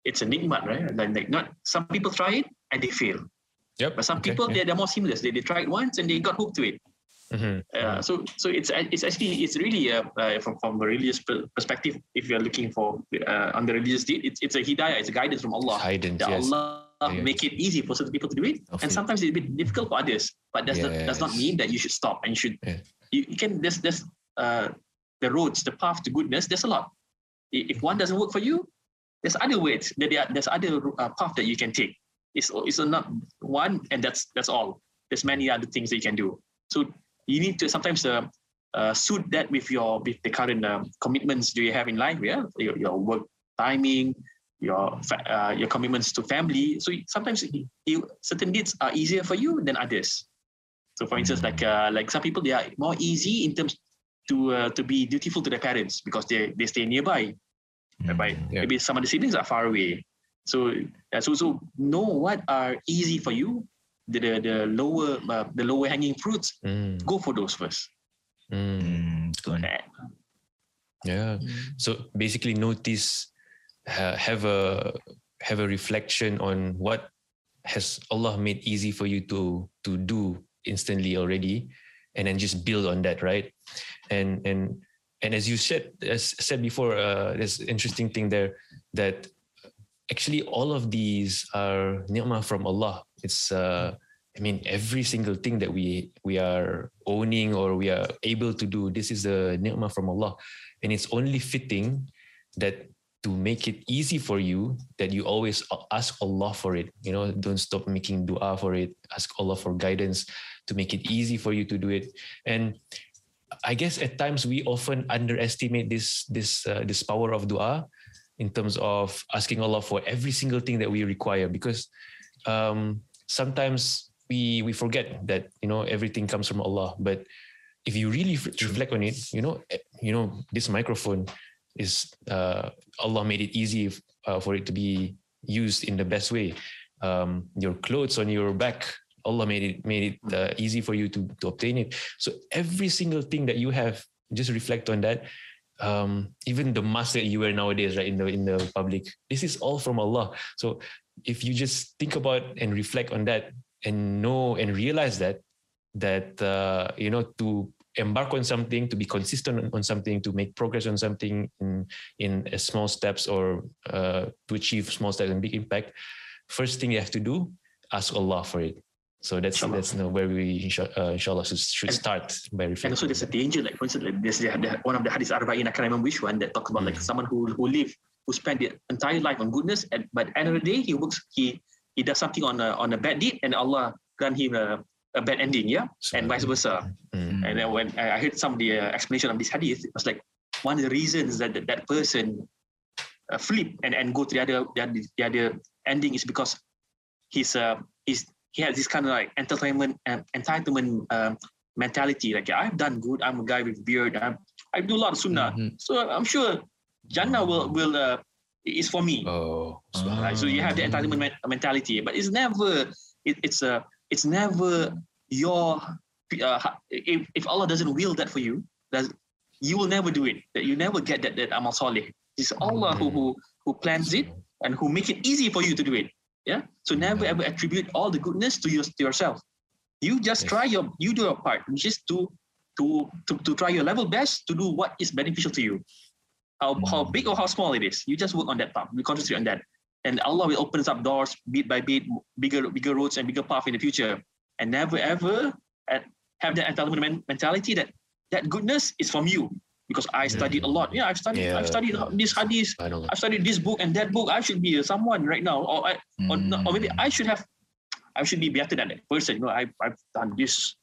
it's an enigma, right? Like, like not some people try it and they fail. Yep. But some okay. people yeah. they're, they're more seamless. They they try it once and they got hooked to it. Mm-hmm. Uh, so so it's it's actually it's really uh, uh, from from a religious perspective. If you are looking for uh, on the religious deed, it's it's a hidayah, it's a guidance from Allah. Guidance, yes. Allah Yeah. make it easy for certain people to do it, Hopefully. and sometimes it's a bit difficult for others. But that's yes. not, does not mean that you should stop and you should. Yeah. You, you can. There's there's uh, the roads, the path to goodness. There's a lot. If one doesn't work for you, there's other ways. That there there's other uh, path that you can take. It's it's not one, and that's that's all. There's many other things that you can do. So you need to sometimes uh, uh, suit that with your with the current um, commitments do you have in life. Yeah, your, your work timing. your uh, your commitments to family. So sometimes you, certain needs are easier for you than others. So for instance, like uh, like some people, they are more easy in terms to uh, to be dutiful to their parents because they, they stay nearby. Mm, right? yeah. Maybe some of the siblings are far away. So uh, so, so know what are easy for you, the the, the lower uh, the lower hanging fruits, mm. go for those first. Mm, good. Yeah. So basically notice Uh, have a have a reflection on what has Allah made easy for you to to do instantly already, and then just build on that, right? And and and as you said as said before, uh, there's an interesting thing there that actually all of these are ni'mah from Allah. It's uh, I mean every single thing that we we are owning or we are able to do, this is a ni'mah from Allah, and it's only fitting that. To make it easy for you, that you always ask Allah for it. You know, don't stop making dua for it. Ask Allah for guidance to make it easy for you to do it. And I guess at times we often underestimate this this uh, this power of dua in terms of asking Allah for every single thing that we require, because um, sometimes we we forget that, you know, everything comes from Allah. But if you really reflect on it, you know, you know this microphone. Is uh, Allah made it easy f- uh, for it to be used in the best way. um, your clothes on your back. Allah made it made it uh, easy for you to, to obtain it. So every single thing that you have, just reflect on that. Um, even the mask that you wear nowadays, right, in the in the public, this is all from Allah. So if you just think about and reflect on that, and know and realize that that uh, you know, to embark on something, to be consistent on something, to make progress on something in in small steps, or uh, to achieve small steps and big impact, first thing you have to do, ask Allah for it. So that's inshallah. that's you know, where we uh, inshallah should start by reflecting. And also there's a danger, like for instance, like this one of the hadith Arba'in, I can't remember which one, that talks about mm. like someone who who live who spent their entire life on goodness, and but end of the day he works he he does something on a, on a bad deed, and Allah grant him a, a bad ending, yeah, so, and vice versa. Mm. And then when I heard some of the explanation of this hadith, it was like one of the reasons that that, that person uh, flip and, and go to the other the other, the other ending is because his uh, his he has this kind of like entitlement, um, entitlement um, mentality. Like, I've done good. I'm a guy with beard. I'm, I do a lot of sunnah. Mm-hmm. So I'm sure Jannah will will uh, is for me. Oh, so, uh, so you have the entitlement me- mentality, but it's never it, it's a uh, it's never your. Uh, if if Allah doesn't will that for you, does you will never do it. That you never get that that amal salih. It's Allah mm-hmm. who who who plans it and who makes it easy for you to do it. Yeah. So never yeah. ever attribute all the goodness to, your, to yourself. You just yes. try your, you do your part, which is to, to, to, to try your level best to do what is beneficial to you. How, mm. how big or how small it is, you just work on that part. We concentrate on that. And Allah will open up doors bit by bit, bigger bigger roads and bigger paths in the future. And never ever at, have that entitlement mentality that that goodness is from you. Because I studied a lot. Yeah, I've studied. Yeah, I've studied yeah. this hadith. I've studied this book and that book. I should be someone right now, or I, mm. or, or maybe I should have. I should be better than that person. You know, I I've done this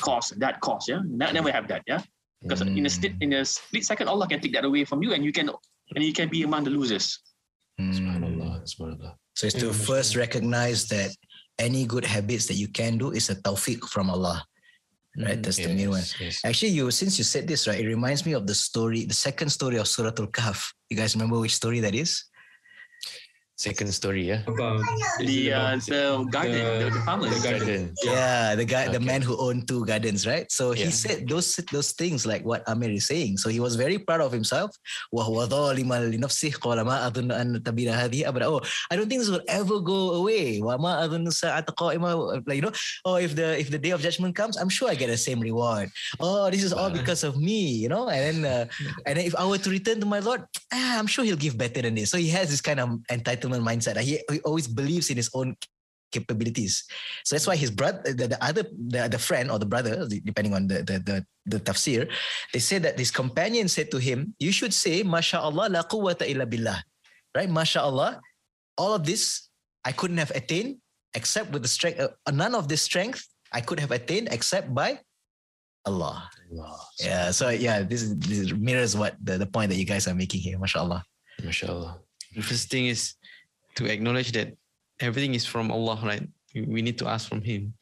course, that course. Yeah, never have that. Yeah, because mm. in a split in a split second, Allah can take that away from you, and you can and you can be among the losers. Mm. Subhanallah, subhanallah. So it's to yeah. first recognize that any good habits that you can do is a tawfiq from Allah. Right, that's yes, the main one. Yes. Actually, you since you said this, right, it reminds me of the story, the second story of Surah Al-Kahf. You guys remember which story that is? Second story, yeah. About the uh, the garden, the, the farmers. The garden. Yeah, the guy, okay. the man who owned two gardens, right? So yeah. he said those those things like what Amir is saying. So he was very proud of himself. وَهُوَ ظَالِمًا لِنَفْسِهِ قَالَ مَا أَظُنُّ أَنْ تَبِيرَ هَذِهِ أَبْرَ. Oh, I don't think this will ever go away. وَمَا أَظُنُّ السَّاعَةَ قَائِمَةً. Like, you know, oh, if the if the day of judgment comes, I'm sure I get the same reward. Oh, this is all because of me, you know. And then uh, and then if I were to return to my Lord, ah, I'm sure He'll give better than this. So he has this kind of entitlement mindset. He, he always believes in his own capabilities. So that's why his brother, the, the other, the, the friend or the brother, depending on the, the, the, the tafsir, they said that his companion said to him, you should say, MashaAllah, la quwwata illa billah. Right? MashaAllah, all of this I couldn't have attained except with the strength, uh, none of this strength I could have attained except by Allah. Allah. Yeah. So yeah, this, is, this mirrors what the, the point that you guys are making here. MashaAllah. MashaAllah. The first thing is to acknowledge that everything is from Allah, right? We need to ask from Him.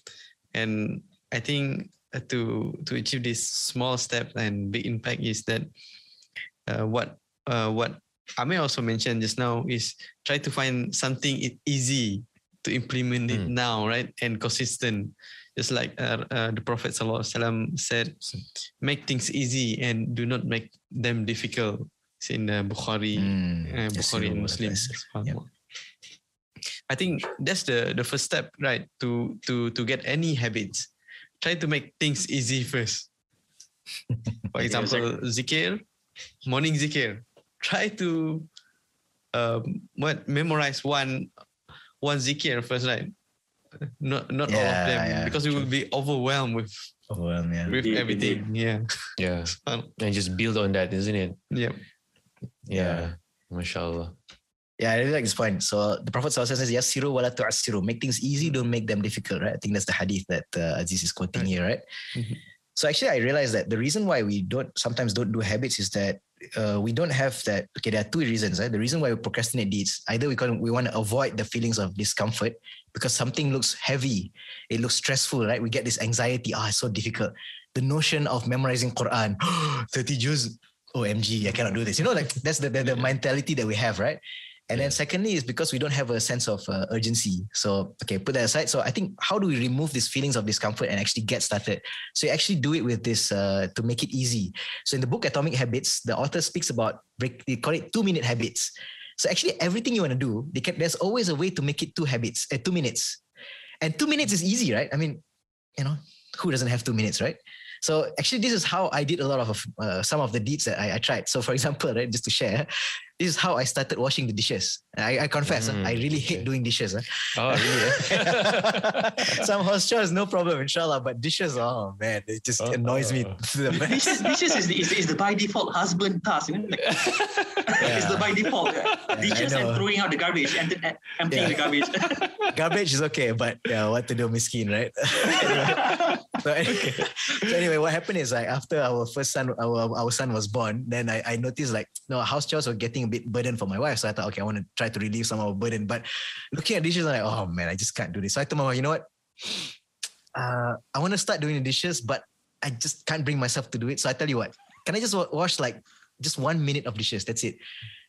And I think to to achieve this small step and big impact is that uh, what uh, what Amir also mentioned just now is try to find something easy to implement mm. it now, right? And consistent. Just like uh, uh, the Prophet Sallallahu Alaihi Wasallam said, make things easy and do not make them difficult. It's in uh, Bukhari, mm. uh, Bukhari and Muslim. I think that's the, the first step, right? To to to get any habits, try to make things easy first. For example, zikir, morning zikir. Try to um, what memorize one one zikir first, right? Not not yeah, all of them yeah, because true. we will be overwhelmed with overwhelmed, yeah. with yeah, everything. Yeah, yeah, and just build on that, isn't it? Yeah, yeah. yeah. Mashallah. Yeah, I really like this point. So the Prophet ﷺ says, "Yassiru wala tu'assiru." Make things easy, don't make them difficult, right? I think that's the hadith that uh, Aziz is quoting right. here, right? Mm-hmm. So actually, I realized that the reason why we don't sometimes don't do habits is that uh, we don't have that. Okay, there are two reasons, right? The reason why we procrastinate deeds, either we can, we want to avoid the feelings of discomfort because something looks heavy, it looks stressful, right? We get this anxiety. Ah, oh, it's so difficult. The notion of memorizing Quran, thirty juz. O M G, I cannot do this. You know, like that's the the, the mentality that we have, right? And then secondly is because we don't have a sense of uh, urgency. So, okay, put that aside. So I think, how do we remove these feelings of discomfort and actually get started? So you actually do it with this uh, to make it easy. So in the book Atomic Habits, the author speaks about, break, they call it two-minute habits. So actually everything you want to do, they can, there's always a way to make it two habits, uh, two minutes. And two minutes is easy, right? I mean, you know, who doesn't have two minutes, right? So actually, this is how I did a lot of uh, some of the deeds that I, I tried. So for example, right, just to share, this is how I started washing the dishes. I, I confess, mm, uh, I really okay. hate doing dishes. Uh. Oh, really? Some house chores, no problem, inshallah. But dishes, oh man, it just oh, annoys oh. me. To the dishes dishes is, the, is, is the by default husband task. You know? Like, yeah. It's the by default. Yeah. Yeah, dishes and throwing out the garbage and then emptying yeah. the garbage. Garbage is okay, but yeah, what to do, miskin, right? So anyway, so anyway, what happened is, like, after our first son, our, our son was born, then I, I noticed, like, you know, house chores were getting a bit burden for my wife. So I thought, okay, I want to try to relieve some of our burden. But looking at dishes, I'm like, oh man, I just can't do this. So I told my wife, you know what? Uh, I want to start doing the dishes, but I just can't bring myself to do it. So I tell you what, can I just wash like just one minute of dishes? That's it.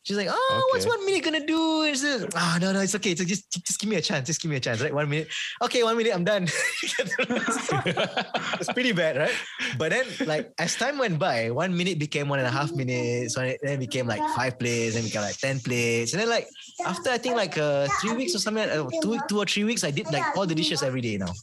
She's like, oh, okay. What's one minute going to do? Is this? Oh, no, no, it's okay. So just, just give me a chance. Just give me a chance, right? One minute. Okay, one minute, I'm done. It's pretty bad, right? But then, like, as time went by, one minute became one and a half minutes. Then it became like five plates. Then it became like ten plates. And then, like, after I think like uh, three weeks or something, uh, two, two or three weeks, I did like all the dishes every day now.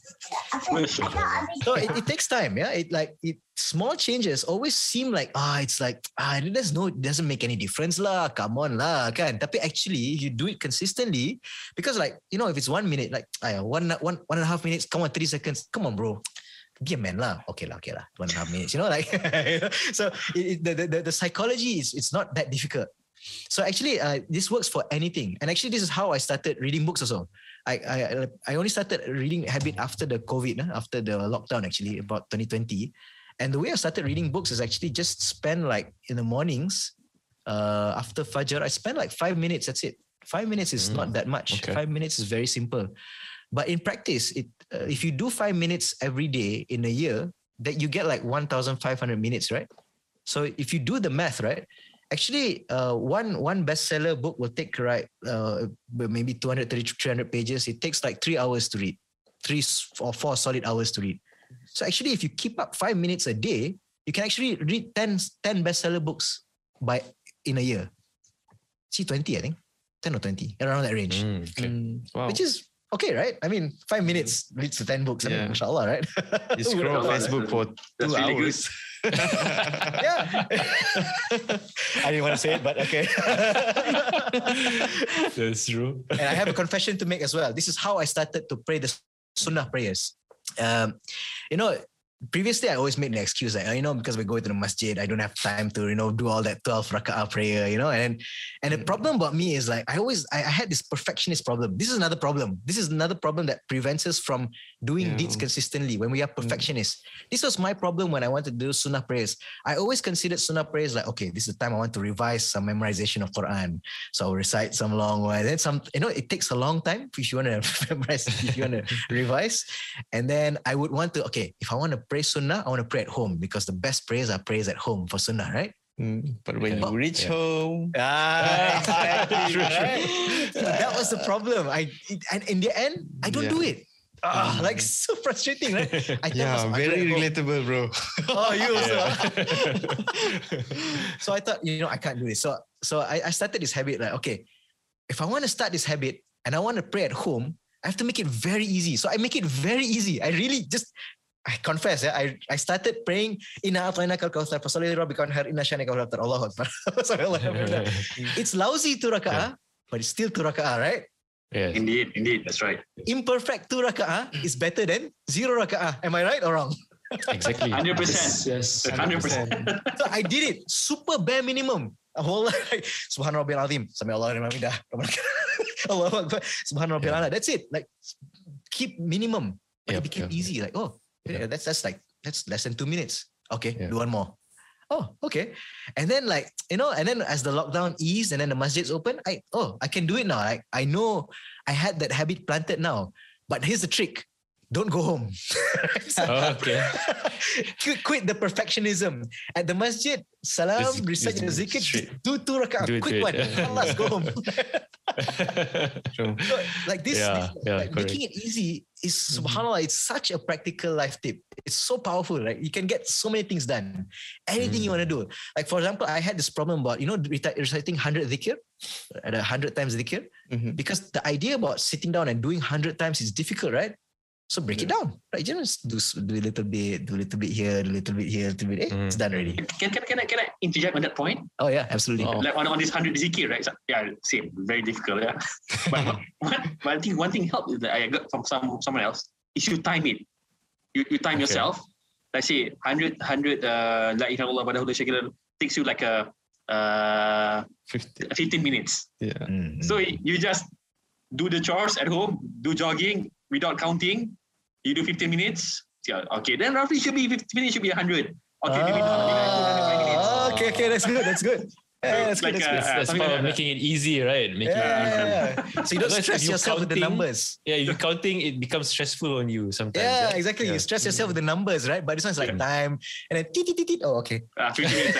So it, it takes time, yeah? It like, it, small changes always seem like, ah, oh, it's like, ah, there's no, it doesn't make any difference lah. Come on lah, kan? Tapi actually, you do it consistently because, like, you know, if it's one minute, like, ah, one, one, one and a half minutes, come on, three seconds, come on, bro. Be a man lah. Okay lah, okay lah. One and a half minutes, you know, like, you know? So it, the, the, the psychology is, it's not that difficult. So actually, uh, this works for anything. And actually, this is how I started reading books also. I I, I only started reading habit after the COVID, eh? After the lockdown, actually, about twenty twenty. And the way I started reading books is actually just spend like in the mornings uh, after Fajr, I spend like five minutes. That's it. Five minutes is mm. not that much. Okay. Five minutes is very simple. But in practice, it uh, if you do five minutes every day in a year, that you get like one thousand five hundred minutes, right? So if you do the math, right? Actually, uh, one one bestseller book will take, right, uh, maybe two hundred thirty to three hundred pages. It takes like three hours to read, three or four solid hours to read. So actually, if you keep up five minutes a day, you can actually read ten, ten bestseller books by in a year. See, twenty, I think. ten or twenty, around that range. Mm, okay. um, wow. Which is okay, right? I mean, five minutes leads to ten books. Yeah. I mean, inshallah, right? You scroll Facebook for two That's really hours. Good. Yeah. I didn't want to say it, but okay. That's true. And I have a confession to make as well. This is how I started to pray the sunnah prayers. Um, you know, previously I always made an excuse like, you know, because we go to the masjid, I don't have time to, you know, do all that twelve raka'ah prayer, you know, and and the problem about me is like, I always, I, I had this perfectionist problem. This is another problem. This is another problem that prevents us from doing yeah. deeds consistently when we are perfectionists. Mm. This was my problem when I wanted to do sunnah prayers. I always considered sunnah prayers like, okay, this is the time I want to revise some memorization of Quran. So I'll recite some long one. Then some, you know, it takes a long time if you want to memorize, if you want to revise. And then I would want to, okay, if I want to pray sunnah, I want to pray at home because the best prayers are prayers at home for sunnah, right? Mm, but when yeah. you reach yeah. home, ah, exactly, right? So that was the problem. I and in the end, I don't yeah. do it. Ah, mm. Like so frustrating, right? I yeah, very relatable, bro. Oh, you also. So I thought, you know, I can't do this. So so I, I started this habit like, okay, if I want to start this habit and I want to pray at home, I have to make it very easy. So I make it very easy. I really just. I confess, yeah, I, I started praying. It's lousy two raka'ah, yeah. but it's still two raka'ah, right? Yes. Indeed, indeed, that's right. Imperfect two raka'ah is better than zero raka'ah. Am I right or wrong? Exactly. one hundred percent. Yes, one hundred percent. So I did it. Super bare minimum. A whole lot like, Subhanallah Rabbil Azim. Subhanallah Rabbil Ala. That's it. Like, keep minimum. But yep, it became yep, easy. Yep. Like, oh. Yeah. That's that's like that's less than two minutes. Okay, yeah. do one more. Oh, okay. And then like you know, and then as the lockdown eased and then the masjids open, I oh I can do it now. Like I know I had that habit planted now. But here's the trick: don't go home. So, oh, okay. quit, quit the perfectionism at the masjid. Salam, recite the zikr, do two raka'ah, quick it, one. Yeah. Let's go home. True. So, like this, yeah, this yeah, like making it easy is subhanallah, mm-hmm. it's such a practical life tip. It's so powerful, right? You can get so many things done. Anything mm. you want to do. Like for example, I had this problem about, you know, reciting one hundred dhikr, at one hundred times dhikr, mm-hmm. because the idea about sitting down and doing one hundred times is difficult, right? So break yeah. it down, right? You just do, do a little bit, do a little bit here, do a little bit here, a little bit. Eh, mm. It's done already. Can, can, can, I, can I interject on that point? Oh yeah, absolutely. Oh. Like on, on this one hundred zikir, right? So, yeah, same, very difficult. Yeah. but, but, but, but I think one thing helped that I got from some, someone else is you time it. You, you time okay. yourself. Let's say one hundred, one hundred, uh, La ilaha illallah badahu la syarika lahu, takes you like a uh, fifteen minutes. Yeah. Mm-hmm. So you just do the chores at home, do jogging, without counting, you do fifteen minutes. Yeah, okay, then roughly should be fifteen minutes, should be one hundred. Okay, ah, minutes. okay, okay, that's good, that's good. Yeah, that's like good, that's, uh, that's part of making it easy, right? Making yeah, it easy. Yeah. So you don't stress yourself counting, with the numbers. Yeah, you're counting, it becomes stressful on you sometimes. Yeah, yeah. exactly. Yeah. You stress yourself with the numbers, right? But this one's like time, and then tit, tit, tit, tit. Oh, okay. Uh, fifteen minutes.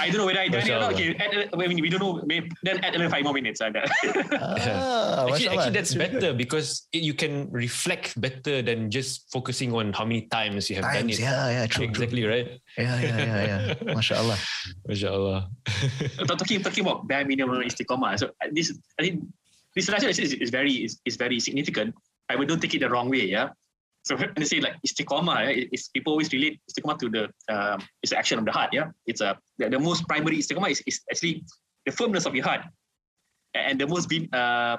I don't know whether I done it or not. Okay, add, I mean, we don't know. Maybe, then add another five more minutes like that. ah, actually, actually, that's better because it, you can reflect better than just focusing on how many times you have times, done it. Yeah, yeah, true. Exactly, true. Right? Yeah, yeah, yeah, yeah. MashaAllah. MashaAllah. Allah. talking talking about bare minimum istiqamah. So this I think this lesson is, is very is, is very significant. I would don't take it the wrong way, yeah. So when they say like istiqamah, yeah, it's people always relate istiqamah to the um, it's the action of the heart, yeah. It's a the, the most primary istiqamah is, is actually the firmness of your heart, and the most be, uh, uh,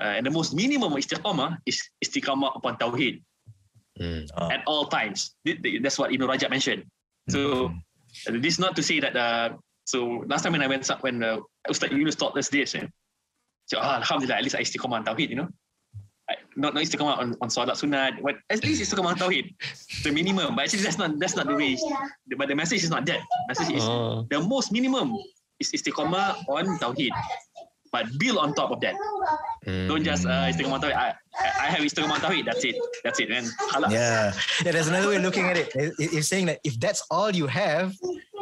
and the most minimum istiqamah is istiqamah upon tawheed mm. oh. at all times. That's what Ibn Rajab mentioned. So. Mm. This is not to say that. Uh, so last time when I went up, when uh, Ustaz Yunus taught us this, eh? so ah, alhamdulillah, at least I istiqamah on tawhid, you know, I, not not istiqamah on on salat sunat. What at least istiqamah on tawhid, the minimum. But actually, that's not that's not the way. But the message is not that. Message is oh. the most minimum is istiqamah on tawhid, but build on top of that. Mm. Don't just uh, istiqamah on tawhid. I, I have istiqamah on tawhid. That's it. That's it. And yeah. yeah, there's another way of looking at it. It's saying that if that's all you have,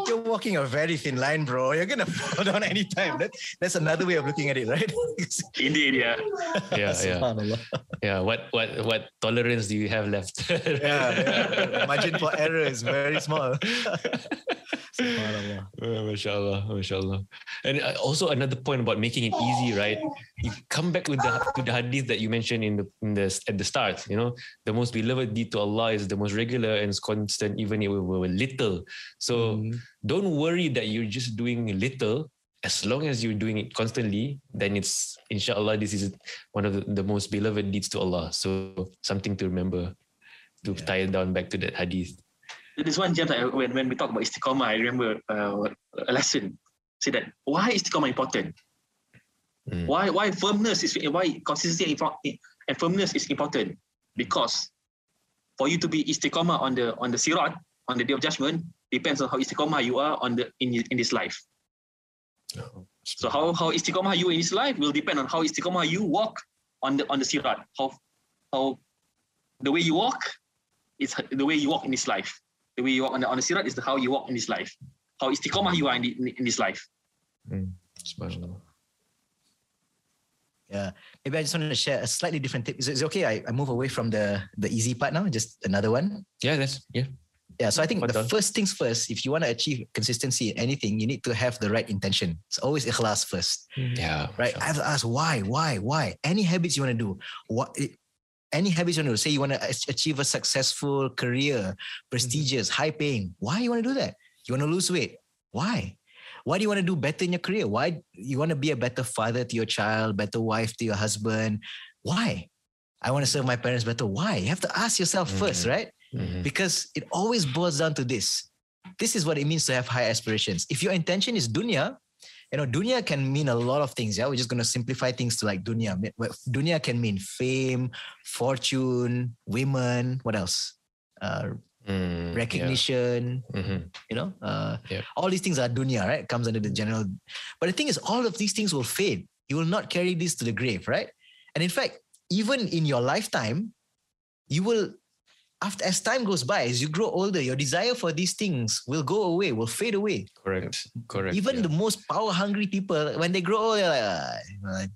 you're walking a very thin line, bro. You're gonna fall down anytime. That, that's another way of looking at it, right? Indeed, yeah, yeah, yeah. yeah. What what what tolerance do you have left? yeah, yeah, margin for error is very small. Subhanallah. Mashallah, mashallah. And also another point about making it easy, right? You come back with the to the hadith that you mentioned in the in the at the start. You know, the most beloved deed to Allah is the most regular and constant, even if we were little. So mm-hmm. don't worry that you're just doing little. As long as you're doing it constantly, then it's inshallah. This is one of the, the most beloved deeds to Allah. So something to remember to yeah. tie it down back to that hadith. There's one jam that when, when we talk about istiqamah, I remember uh, a lesson say that why istiqamah important? Mm. Why why firmness is why consistency and firmness is important? Because for you to be istiqamah on the on the sirat on the day of judgment depends on how istiqamah you are on the in in this life. Oh. So how how istiqamah you in this life will depend on how istiqamah you walk on the on the sirat. How how the way you walk is the way you walk in this life. The way you walk on the, on the sirat is the, how you walk in this life. How istiqamah you are in, the, in, in this life. Mm. Yeah. Maybe I just want to share a slightly different tip. Is it, is it okay? I, I move away from the, the easy part now. Just another one. Yeah, that's, yeah. Yeah. So I think what the done? first things first, if you want to achieve consistency in anything, you need to have the right intention. It's always ikhlas first. Yeah. Right. Sure. I have to ask why, why, why? Any habits you want to do, what... It, Any habits you want to do, say you want to achieve a successful career, prestigious, mm-hmm. high paying. Why you want to do that? You want to lose weight. Why? Why do you want to do better in your career? Why you want to be a better father to your child, better wife to your husband? Why? I want to serve my parents better. Why? You have to ask yourself mm-hmm. first, right? Mm-hmm. Because it always boils down to this. This is what it means to have high aspirations. If your intention is dunya, you know, dunya can mean a lot of things. Yeah, we're just going to simplify things to like dunya. Dunya can mean fame, fortune, women. What else? Uh, mm, recognition. Yeah. Mm-hmm. You know, uh, yeah. all these things are dunya, right? It comes under the general. But the thing is, all of these things will fade. You will not carry this to the grave, right? And in fact, even in your lifetime, you will after, as time goes by, as you grow older, your desire for these things will go away, will fade away. Correct, correct. Even yeah. the most power-hungry people, when they grow old, they're like, ah, you know, like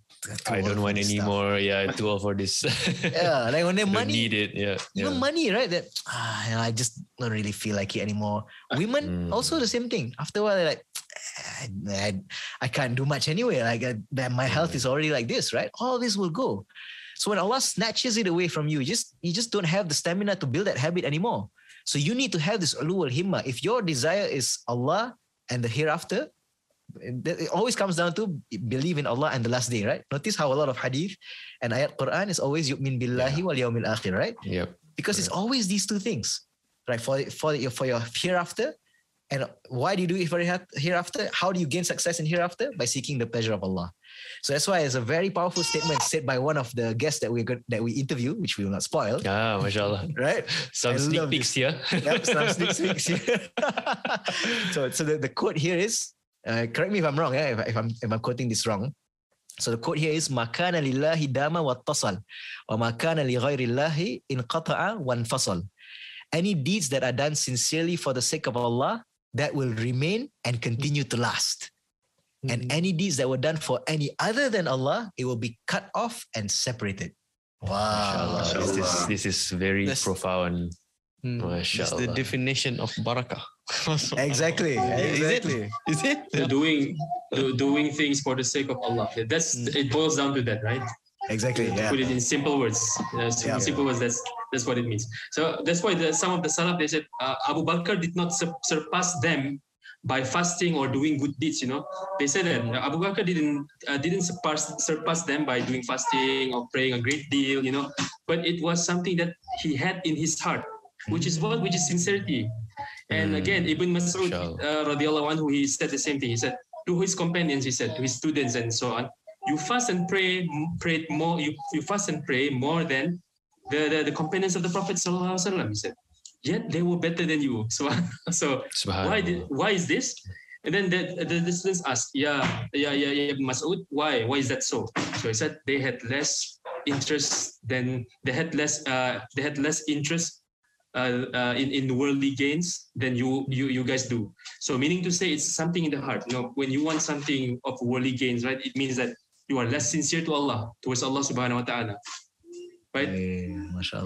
I don't want any more. Yeah, too old for this. yeah, like when they money, need it. Yeah, even yeah. money, right? That ah, you know, I just don't really feel like it anymore. Women mm. also the same thing. After a while, they're like, I, I, I can't do much anyway. Like I, my health is already like this, right? All this will go. So when Allah snatches it away from you, you just you just don't have the stamina to build that habit anymore. So you need to have this ulul himma. If your desire is Allah and the hereafter, it always comes down to believe in Allah and the last day, right? Notice how a lot of hadith and ayat Quran is always yu'min billahi wal yawmil akhir, right? Yep. Because it's always these two things, right? For for your for your hereafter, and why do you do it for hereafter? How do you gain success in hereafter? By seeking the pleasure of Allah. So that's why it's a very powerful statement said by one of the guests that we that we interview, which we will not spoil. Ah, mashallah. Right? Some sneak peeks here. Yep, some sneak peeks here. so so the, the quote here is, Uh, correct me if I'm wrong, eh? if, if I'm if I'm quoting this wrong. So the quote here is "Makana lillahi dama wa tasal, wa makana li ghairillahi in qata'a wa fasal." Any deeds that are done sincerely for the sake of Allah, that will remain and continue to last. Mm-hmm. And any deeds that were done for any other than Allah, it will be cut off and separated. Wow, Mashallah. This is this is very That's, profound. That's the definition of barakah. exactly. Exactly. Is it? Is it? Doing, do, doing things for the sake of Allah. That's it. Boils down to that, right? Exactly. Yeah. Put it in simple words. Uh, yeah. Simple words. That's that's what it means. So that's why the, some of the Salaf, they said uh, Abu Bakr did not su- surpass them by fasting or doing good deeds. You know, they said that uh, Abu Bakr didn't uh, didn't surpass surpass them by doing fasting or praying a great deal. You know, but it was something that he had in his heart. Which is what? Which is sincerity. And mm, again, Ibn Mas'ud, uh, radiallahu anhu, he said the same thing. He said, to his companions, he said, to his students and so on, you fast and pray, pray more, you, you fast and pray more than the, the, the companions of the Prophet sallallahu alaihi wasallam. He said, yet they were better than you. So, so why did, why is this? And then the, the, the students asked, yeah, yeah, yeah, yeah, Ibn Mas'ud, why? Why is that so? So he said, they had less interest than, they had less, uh, they had less interest Uh, uh, in in worldly gains than you you you guys do. So meaning to say, it's something in the heart. You know, when you want something of worldly gains, right? It means that you are less sincere to Allah, towards Allah Subhanahu wa Taala, right? Hey,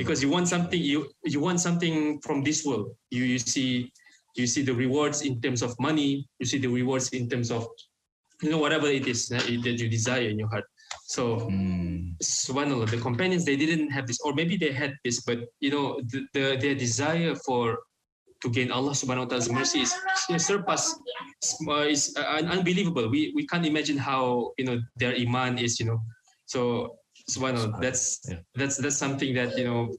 because you want something, you you want something from this world. You you see you see the rewards in terms of money. You see the rewards in terms of you know whatever it is that you desire in your heart. So, mm. subhanAllah, the companions, they didn't have this, or maybe they had this, but you know, the, the, their desire for to gain Allah Subhanahu wa Taala's mercy is surpass, uh, is uh, unbelievable. We we can't imagine how you know their iman is. You know, so subhanAllah, that's yeah. that's that's something that you know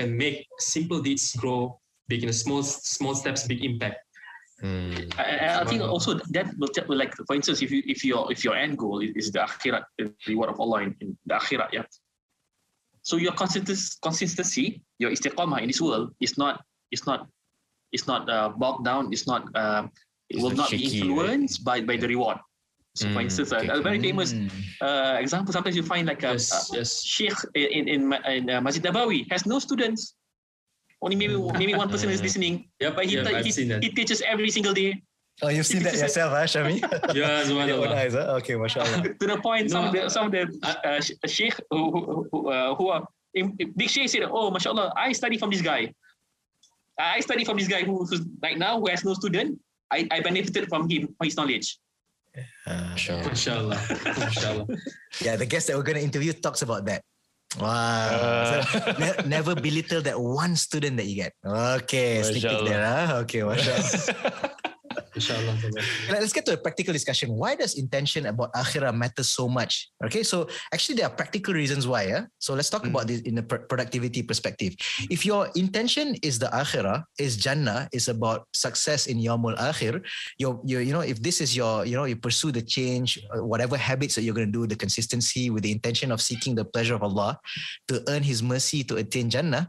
can make simple deeds grow big. You know, small small steps, big impact. Mm. I, I think also that will tell, like for instance, if you if your if your end goal is, is the akhirah, the reward of Allah in, in the akhirah, yeah. So your consist- consistency, your istiqamah in this world is not it's not it's not uh, bogged down. It's not uh, it it's will not shaky, be influenced right? by by yeah. the reward. So mm, for instance, okay. a, a very famous uh, example. Sometimes you find like a, yes, a, a yes. sheikh in in, in uh, Masjid Nabawi has no students. Only maybe maybe one person is listening. Yeah, but he, yeah, ta- he, he teaches every single day. Oh, you've seen that yourself, huh, Syahmi? yeah, subhanAllah. Eyes, huh? Okay, mashallah. to the point, no, some of the, some of the uh, sheikh who who, uh, who are big sheikh said, "Oh, mashallah, I study from this guy. I study from this guy who who's right now who has no student. I, I benefited from him for his knowledge." Uh, mashallah, mashallah. mashallah. Yeah, the guest that we're going to interview talks about that. Wow. Uh, so ne- never belittle that one student that you get. Okay, stick it there. Huh? Okay, mashallah. Inshallah. Let's get to a practical discussion. Why does intention about akhirah matter so much? Okay, so actually there are practical reasons why. Yeah? So let's talk mm. about this in a pr- productivity perspective. If your intention is the akhirah, is Jannah, is about success in Yawmul Akhir, your, your, you know, if this is your, you know, you pursue the change, whatever habits that you're going to do, the consistency with the intention of seeking the pleasure of Allah to earn His mercy to attain Jannah.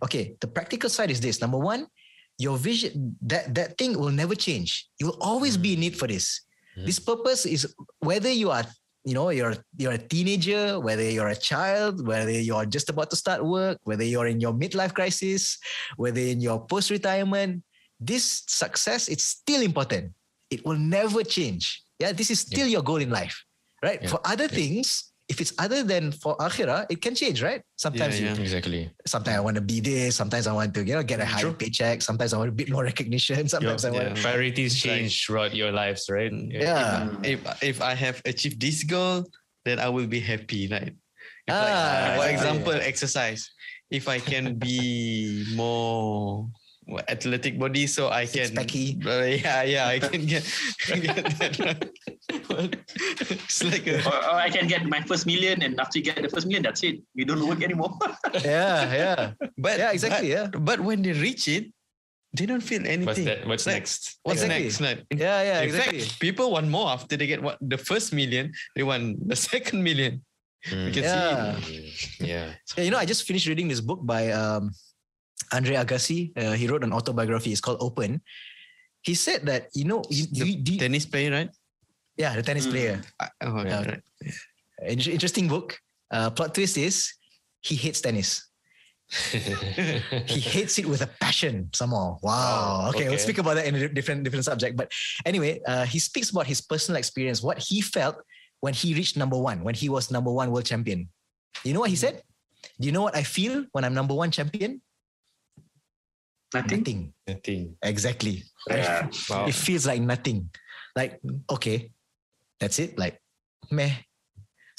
Okay, the practical side is this. Number one, your vision, that, that thing will never change. You will always mm. be in need for this. Mm. This purpose is whether you are you know, you're you're a teenager, whether you're a child, whether you're just about to start work, whether you're in your midlife crisis, whether in your post-retirement, this success, it's still important. It will never change. Yeah, this is still yeah. your goal in life, right? Yeah. For other yeah. things, if it's other than for akhirah, it can change, right? Sometimes yeah, yeah. You, exactly. Sometimes I want to be this. Sometimes I want to, you know, get a higher sure. paycheck. Sometimes I want a bit more recognition. Sometimes your, I want yeah. priorities change throughout your lives, right? Yeah. yeah. If if I have achieved this goal, then I will be happy, right? If ah, like, for example, yeah. exercise. If I can be more athletic body, so I can uh, yeah yeah I can get, get that right. It's like a, or, or I can get my first million, and after you get the first million, that's it, you don't work anymore. yeah yeah but yeah exactly but, yeah but when they reach it, they don't feel anything. What's, that, what's like, next? What's exactly. next? Like, yeah yeah in exactly. fact, people want more. After they get what the first million, they want the second million. mm. You can yeah. see yeah. yeah you know, I just finished reading this book by um Andre Agassi. Uh, he wrote an autobiography. It's called Open. He said that, you know, you, the you, you, tennis player, right? Yeah, the tennis mm. player. Oh, yeah, uh, right. Interesting book. Uh, plot twist is he hates tennis. He hates it with a passion somehow. Wow. Okay, okay, we'll speak about that in a different different subject. But anyway, uh, he speaks about his personal experience, what he felt when he reached number one, when he was number one world champion. You know what he said? Do you know what I feel when I'm number one champion? Nothing. Nothing. Nothing. Exactly. Yeah. Wow. It feels like nothing. Like, okay, that's it. Like, meh.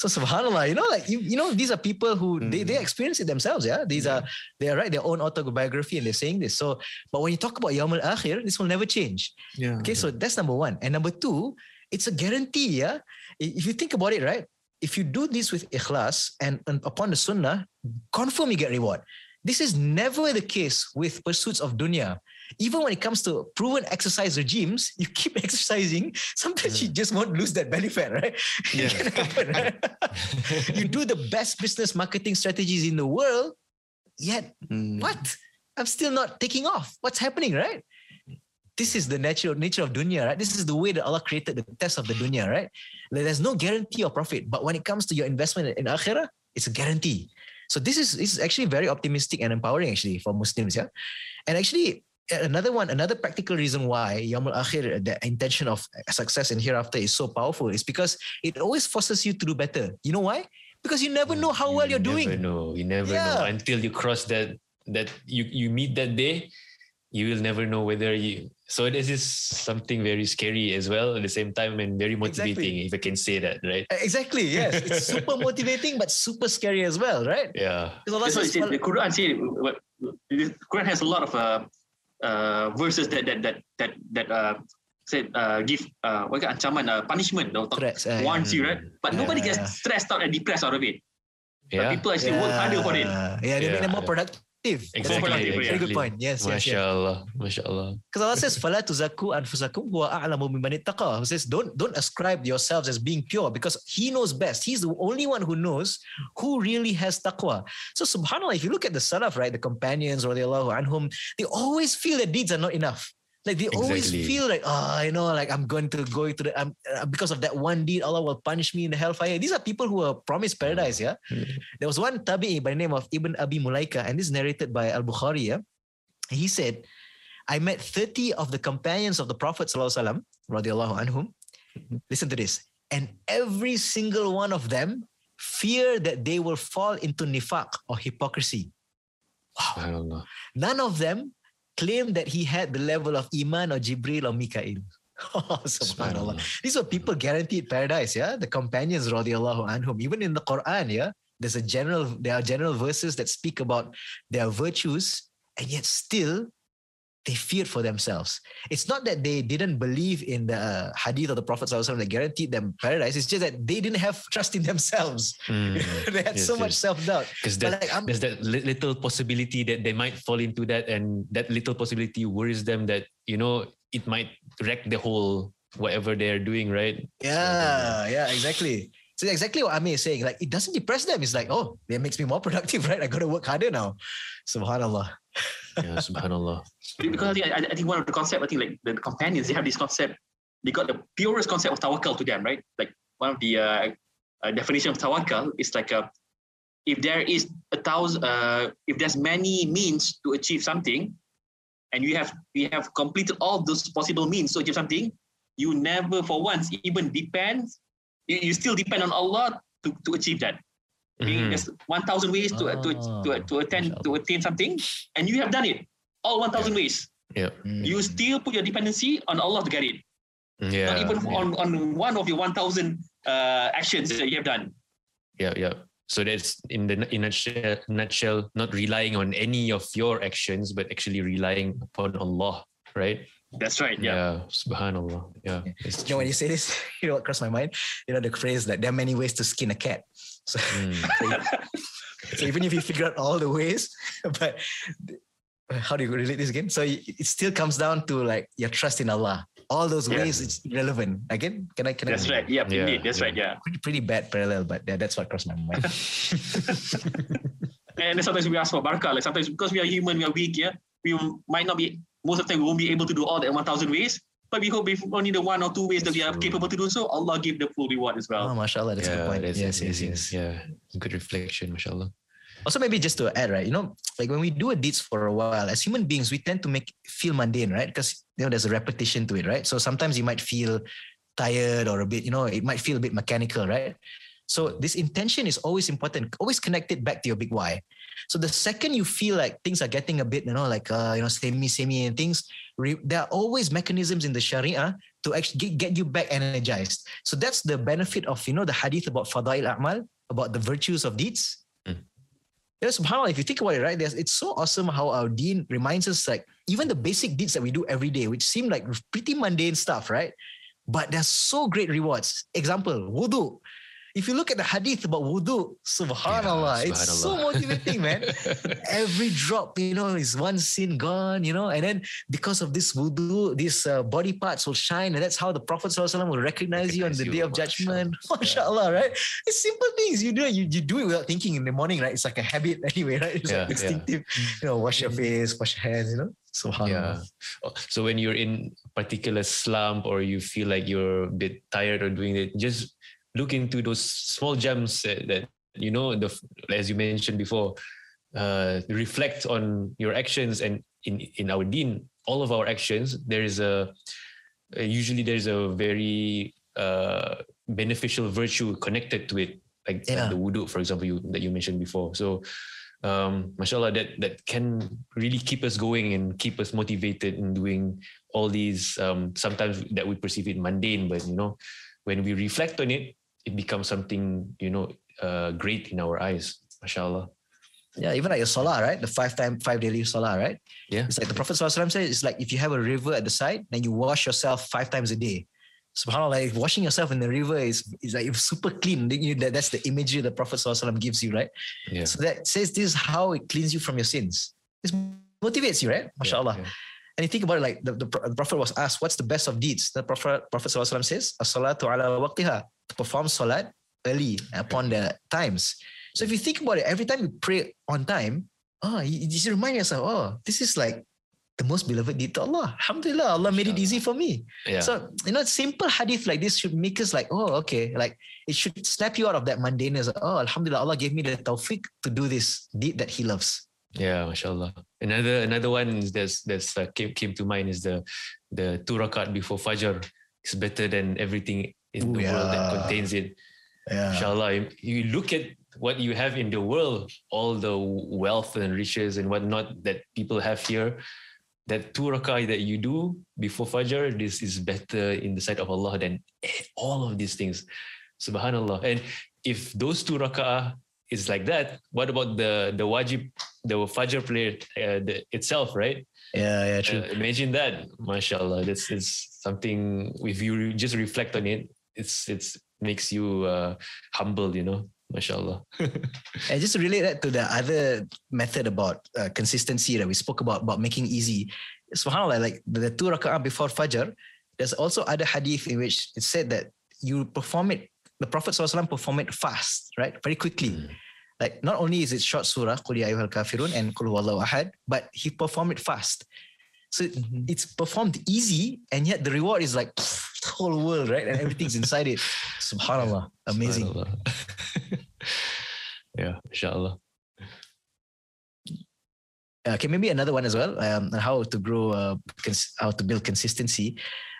So subhanAllah, you know, like, you, you know, these are people who, mm. they, they experience it themselves. Yeah. These yeah. are, they are writing their own autobiography and they're saying this. So, but when you talk about Yawm al-Akhir, this will never change. Yeah. Okay. So that's number one. And number two, it's a guarantee. Yeah. If you think about it, right? If you do this with ikhlas and, and upon the sunnah, confirm you get reward. This is never the case with pursuits of dunya. Even when it comes to proven exercise regimes, you keep exercising. Sometimes yeah. you just won't lose that belly fat, right? Yeah. It can happen, right? You do the best business marketing strategies in the world, yet mm. what? I'm still not taking off. What's happening, right? This is the natural nature of dunya, right? This is the way that Allah created the test of the dunya, right? There's no guarantee of profit. But when it comes to your investment in akhirah, it's a guarantee. So this is, this is actually very optimistic and empowering actually for Muslims. Yeah. And actually another one, another practical reason why Yawm al-Akhir, the intention of success in hereafter, is so powerful is because it always forces you to do better. You know why? Because you never know how you well you're never doing. Know. You never yeah. know until you cross that, that you, you meet that day, you will never know whether you, so this is something very scary as well at the same time and very motivating, exactly. if I can say that, right? Exactly, yes. It's super motivating but super scary as well, right? Yeah. Because so said, the Quran say, the Quran has a lot of uh, uh, verses that that that that that uh, said uh, give uh, what ancaman, uh, punishment, threats, uh, warns yeah. you, right? But yeah. nobody gets stressed out and depressed out of it. Yeah. But people actually yeah. work harder for it. Yeah, they yeah. make them more productive. Exactly. Exactly. Very good point. Yes, yes, Mashallah. Yes. Mashallah. Because Allah says, "Fala tuzaku anfusakum huwa a'lamu biman ittaqa." He says, "Don't don't ascribe yourselves as being pure, because He knows best. He's the only one who knows who really has taqwa." So, subhanallah, if you look at the Salaf, right, the companions, radiallahu anhum, they always feel their deeds are not enough. Like they exactly. always feel like, oh, you know, like I'm going to go to the, I'm, uh, because of that one deed, Allah will punish me in the hellfire. These are people who are promised paradise, yeah? Mm-hmm. There was one tabi'i by the name of Ibn Abi Mulaika, and this is narrated by Al-Bukhari, yeah? He said, I met thirty of the companions of the Prophet ﷺ, radiallahu anhum. Mm-hmm. Listen to this. And every single one of them feared that they will fall into nifaq or hypocrisy. Wow. None of them claimed that he had the level of Iman or Jibril or Mikail. Oh, subhanallah. These were people guaranteed paradise, yeah? The companions, radiallahu anhum. Even in the Quran, yeah? There's a general, there are general verses that speak about their virtues, and yet still, they feared for themselves. It's not that they didn't believe in the uh, hadith of the Prophet ﷺ that guaranteed them paradise. It's just that they didn't have trust in themselves. Mm, they had yes, so yes. much self-doubt. Because like, there's that little possibility that they might fall into that, and that little possibility worries them that, you know, it might wreck the whole whatever they're doing, right? Yeah, so, yeah, exactly. So exactly what Amir is saying. Like, it doesn't depress them. It's like, oh, that makes me more productive, right? I got to work harder now. Subhanallah. Yeah, subhanallah. Because I think, I think one of the concepts, I think like the companions, they have this concept, they got the purest concept of tawakkal to them, right? Like one of the uh, uh, definition of tawakkal is like a, if there is a thousand, uh, if there's many means to achieve something, and you have you have completed all those possible means to achieve something, you never for once even depend, you, you still depend on Allah to, to achieve that. Mm-hmm. There's one thousand ways to, oh, to, to, to, attend, to attain something, and you have done it, all one thousand yeah. ways. Yeah. Mm-hmm. You still put your dependency on Allah to get it. Yeah. Not even yeah. on, on one of your one thousand uh, actions that you have done. Yeah, yeah. So that's in the in nutshell, nutshell, not relying on any of your actions, but actually relying upon Allah, right? That's right. Yeah. yeah. Subhanallah. Yeah. It's you know, when you say this, you know what crossed my mind? You know the phrase that there are many ways to skin a cat. So, mm. so even if you figure out all the ways, but how do you relate this again? So it still comes down to like your trust in Allah. All those yeah. ways, it's irrelevant. Again, can I? Can that's I, right. Yeah, yeah, indeed. That's yeah. right. Yeah. Pretty, pretty bad parallel, but yeah, that's what crossed my mind. And sometimes we ask for barakah. Like sometimes because we are human, we are weak. Yeah, we might not be. Most of the time, we won't be able to do all that one thousand ways. But we hope if only the one or two ways that's that we are true. capable to do so, Allah give the full reward as well. Oh, mashallah, that's yeah, a good point. Yes, yes, yes. Yeah, good reflection, mashallah. Also, maybe just to add, right, you know, like when we do a deeds for a while, as human beings, we tend to make feel mundane, right? Because, you know, there's a repetition to it, right? So sometimes you might feel tired or a bit, you know, it might feel a bit mechanical, right? So this intention is always important. Always connect it back to your big why. So the second you feel like things are getting a bit, you know, like, uh, you know, semi, semi and things, re- there are always mechanisms in the Sharia to actually get you back energized. So that's the benefit of, you know, the hadith about Fadail A'mal, about the virtues of deeds. You know, subhanAllah, if you think about it, right, it's so awesome how our deen reminds us, like, even the basic deeds that we do every day, which seem like pretty mundane stuff, right? But there's so great rewards. Example, wudu. If you look at the hadith about wudu, subhanAllah, yeah, subhanAllah. It's so motivating, man. Every drop, you know, is one sin gone, you know, and then because of this wudu, these uh, body parts will shine, and that's how the Prophet ﷺ will recognize, recognize you on the you day of judgment. MashaAllah, right? It's simple things. You do it, you, you do it without thinking in the morning, right? It's like a habit anyway, right? It's yeah, like instinctive. Yeah. You know, wash your face, wash your hands, you know. Subhanallah. Yeah. So when you're in a particular slump or you feel like you're a bit tired or doing it, just look into those small gems that, that you know, the, as you mentioned before, uh, reflect on your actions. And in, in our deen, all of our actions, there is a, usually there's a very uh, beneficial virtue connected to it. Like yeah. the wudu, for example, you, that you mentioned before. So, um, mashallah, that, that can really keep us going and keep us motivated in doing all these, um, sometimes that we perceive it mundane, but you know, when we reflect on it, it becomes something, you know, uh, great in our eyes. MashaAllah. Yeah, even like your salah, right? The five time, five daily salah, right? Yeah. It's like the Prophet ﷺ says, it's like if you have a river at the side, then you wash yourself five times a day. SubhanAllah, if washing yourself in the river is, is like it's super clean. You, that, that's the imagery the Prophet ﷺ gives you, right? Yeah. So that says this is how it cleans you from your sins. It motivates you, right? MashaAllah. Yeah, yeah. And you think about it, like the, the, the Prophet was asked, what's the best of deeds? The Prophet, Prophet ﷺ says, as-salatu ala waqtiha, to perform salat early upon the times. So if you think about it, every time you pray on time, oh, you just remind yourself, oh, this is like the most beloved deed to Allah. Alhamdulillah, Allah made it easy for me. Yeah. So, you know, simple hadith like this should make us like, oh, okay. Like it should snap you out of that mundaneness. Like, oh, alhamdulillah, Allah gave me the tawfiq to do this deed that he loves. Yeah, mashallah. Another another one that's that's uh, came came to mind is the the two rakat before fajr is better than everything in the yeah. world that contains it. Yeah. Mashallah, you look at what you have in the world, all the wealth and riches and whatnot that people have here. That two rakat that you do before fajr, this is better in the sight of Allah than all of these things. Subhanallah. And if those two rakat is like that, what about the the wajib, the fajr prayer uh, the, itself, right? Yeah, yeah, true. Uh, imagine that, mashallah. This is something. If you re- just reflect on it, it's it's makes you uh, humbled, you know, mashallah. And just to relate that to the other method about uh, consistency that we spoke about, about making easy. Subhanallah, like the two raka'ah before fajr. There's also other hadith in which it said that you perform it. The Prophet ﷺ performed it fast, right? Very quickly. Mm. Like not only is it short surah, Qul ya ayyuhal kafirun and Qul huwallahu ahad, but he performed it fast. So mm-hmm. it's performed easy and yet the reward is like pff, the whole world, right? And everything's inside it. Subhanallah. Amazing. Subhanallah. Yeah, inshallah. Okay, maybe another one as well. Um, how to grow, uh, cons- how to build consistency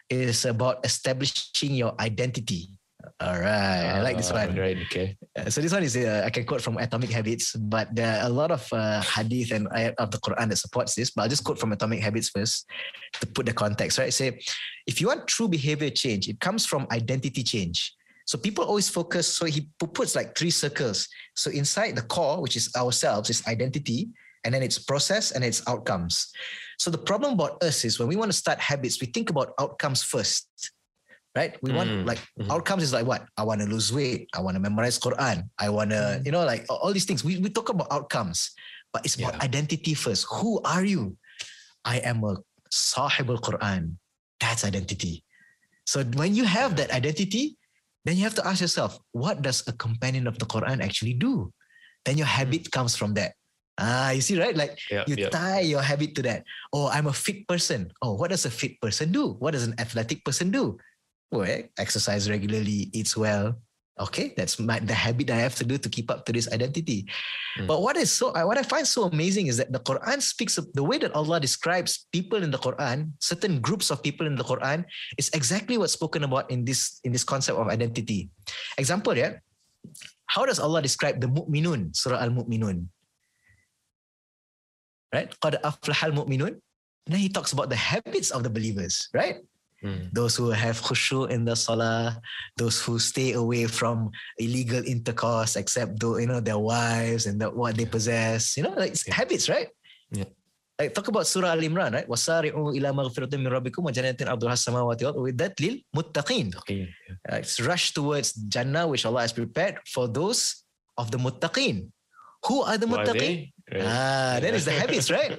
is about establishing your identity. All right, uh, I like this one. Right, okay. So this one is uh, I can quote from Atomic Habits, but there are a lot of uh, hadith and ayat of the Quran that supports this. But I'll just quote from Atomic Habits first to put the context. Right, say if you want true behavior change, it comes from identity change. So people always focus. So he puts like three circles. So inside the core, which is ourselves, is identity. And then it's process and it's outcomes. So the problem about us is when we want to start habits, we think about outcomes first, right? We mm. want like mm-hmm. outcomes is like what? I want to lose weight. I want to memorize Quran. I want to, you know, like all these things. We, we talk about outcomes, but it's about yeah. identity first. Who are you? I am a Sahib al-Quran. That's identity. So when you have that identity, then you have to ask yourself, what does a companion of the Quran actually do? Then your habit comes from that. Ah, you see, right? Like yep, you yep. tie your habit to that. Oh, I'm a fit person. Oh, what does a fit person do? What does an athletic person do? Well, exercise regularly, eats well. Okay, that's my, the habit that I have to do to keep up to this identity. Mm. But what is so, what I find so amazing is that the Quran speaks of the way that Allah describes people in the Quran, certain groups of people in the Quran, is exactly what's spoken about in this in this concept of identity. Example, yeah, how does Allah describe the Mu'minun, Surah Al-Mu'minun? Right? Qad aflahal mu'minun. And then he talks about the habits of the believers, right? Mm. Those who have khushu in the salah, those who stay away from illegal intercourse, except though, you know, their wives and the, what they possess, you know, like it's yeah. habits, right? Yeah. Like talk about Surah Al-Imran, right? Wasari'u ila maghfiratin min rabbikum wa jannatin 'arduha as-samawati wal ardu u'iddat lil muttaqin. It's rush towards Jannah, which Allah has prepared for those of the muttaqin. Who are the muttaqin? Right. Ah, yeah. That is the habits, right?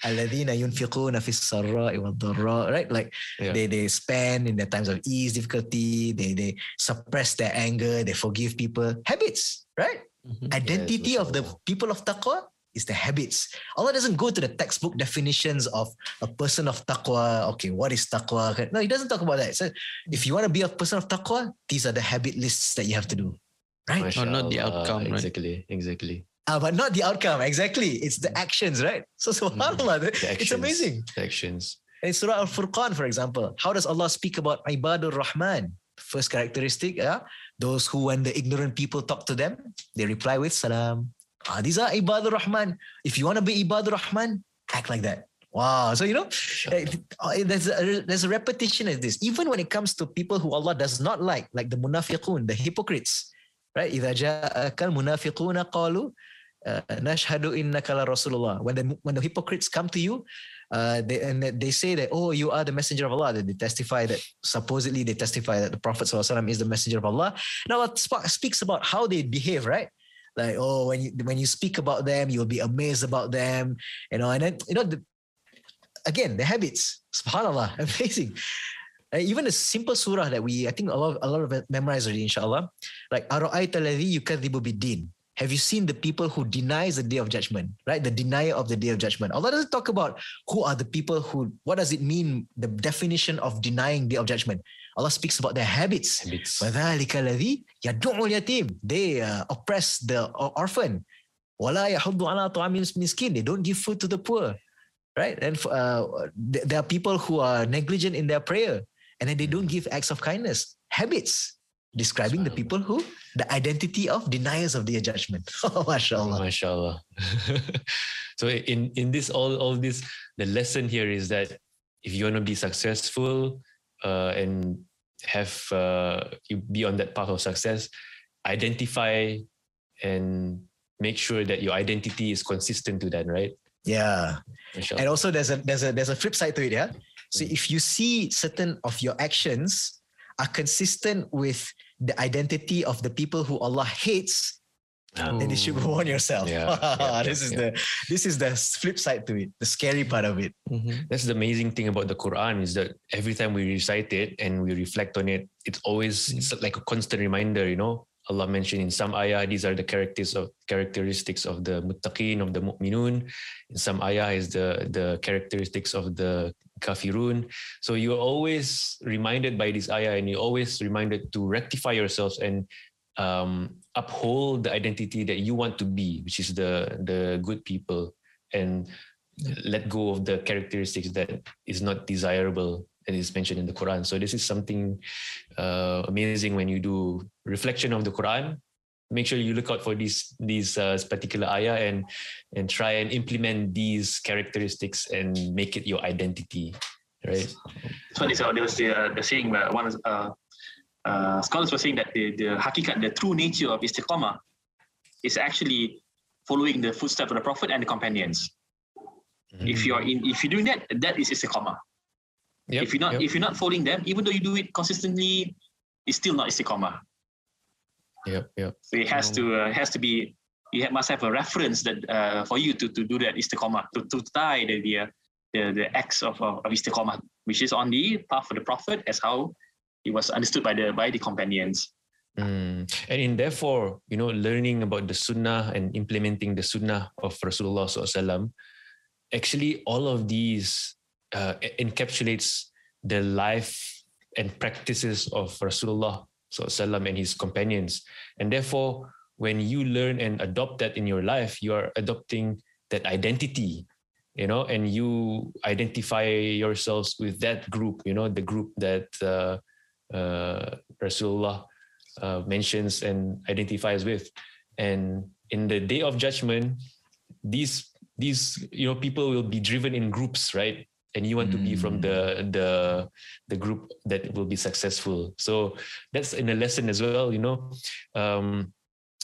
Alladhina yunfiquna fis sarra'i wad dharra', right? Like yeah. they they spend in their times of ease, difficulty. They they suppress their anger. They forgive people. Habits, right? Mm-hmm. Identity yeah, of the people of taqwa is the habits. Allah doesn't go to the textbook definitions of a person of taqwa. Okay, what is taqwa? No, he doesn't talk about that. So if you want to be a person of taqwa, these are the habit lists that you have to do, right? Or not the outcome, right? Exactly, exactly. Uh, but not the outcome, exactly. It's the actions, right? So, subhanAllah, mm, it's actions, amazing. The actions. In Surah Al-Furqan, for example, how does Allah speak about Ibadur Rahman? First characteristic, uh, those who, when the ignorant people talk to them, they reply with salam. Ah, these are Ibadur Rahman. If you want to be Ibadur Rahman, act like that. Wow. So, you know, there's a, there's a repetition of this. Even when it comes to people who Allah does not like, like the munafiqun, the hypocrites, right? إِذَا جَاءَكَ الْمُنَافِقُونَ قَالُوا Uh, nashhadu innaka la Rasulullah. When the when the hypocrites come to you, uh, they and they say that, oh, you are the messenger of Allah. That they testify that supposedly they testify that the Prophet ﷺ is the messenger of Allah. Now Allah sp- speaks about how they behave, right? Like, oh, when you when you speak about them, you'll be amazed about them, you know. And then you know, the, again, the habits. Subhanallah, amazing. Uh, even a simple surah that we I think a lot a lot of memorized already, inshallah. Like Ara'ayta alladhi yukadzibu bid-din. Have you seen the people who denies the day of judgment, right? The denier of the day of judgment. Allah doesn't talk about who are the people who, what does it mean, the definition of denying day of judgment. Allah speaks about their habits. habits. They uh, oppress the orphan. They don't give food to the poor, right? And uh, there are people who are negligent in their prayer and then they don't give acts of kindness. Habits. Describing the people who, the identity of deniers of their judgment. Oh, mashallah. Mashallah. So in, in this, all, all this, the lesson here is that if you want to be successful uh, and have, uh, you be on that path of success, identify and make sure that your identity is consistent to that, right? Yeah. Mashallah. And also there's a, there's a, there's a flip side to it. Yeah. So if you see certain of your actions are consistent with the identity of the people who Allah hates, oh. then you should warn yourself. Yeah, yeah, this is yeah. the this is the flip side to it, the scary part of it. Mm-hmm. That's the amazing thing about the Quran is that every time we recite it and we reflect on it, it's always it's like a constant reminder. You know, Allah mentioned in some ayah these are the characteristics of characteristics of the muttaqin, of the mu'minun. In some ayah is the the characteristics of the kafirun. So you're always reminded by this ayah, and you're always reminded to rectify yourselves and um, uphold the identity that you want to be, which is the the good people, and let go of the characteristics that is not desirable and is mentioned in the Quran. So this is something uh, amazing when you do reflection of the Quran. Make sure you look out for these these uh, particular ayah and and try and implement these characteristics and make it your identity, right? So this, uh, there was the, uh, the saying where one is, uh, uh, scholars were saying that the the hakikat, the true nature of istiqamah, is actually following the footsteps of the Prophet and the companions. Mm-hmm. If you're in, if you're doing that, that is istiqamah. Yep, if you're not, yep. if you're not following them, even though you do it consistently, it's still not istiqamah. Yep, yep. So it has um, to uh, has to be. You must have a reference that uh, for you to, to do that istiqamah, to to tie the the the, the acts of, of of istiqamah, which is on the path of the Prophet, as how it was understood by the by the companions. Mm. And in therefore, you know, learning about the Sunnah and implementing the Sunnah of Rasulullah sallallahu alaihi wasallam, actually, all of these uh, encapsulates the life and practices of Rasulullah and his companions. And therefore, when you learn and adopt that in your life, you are adopting that identity, you know, and you identify yourselves with that group, you know, the group that uh, uh, Rasulullah uh, mentions and identifies with. And in the day of judgment, these, these, you know, people will be driven in groups, right? And you want to be from the the the group that will be successful. So that's in a lesson as well, you know, um,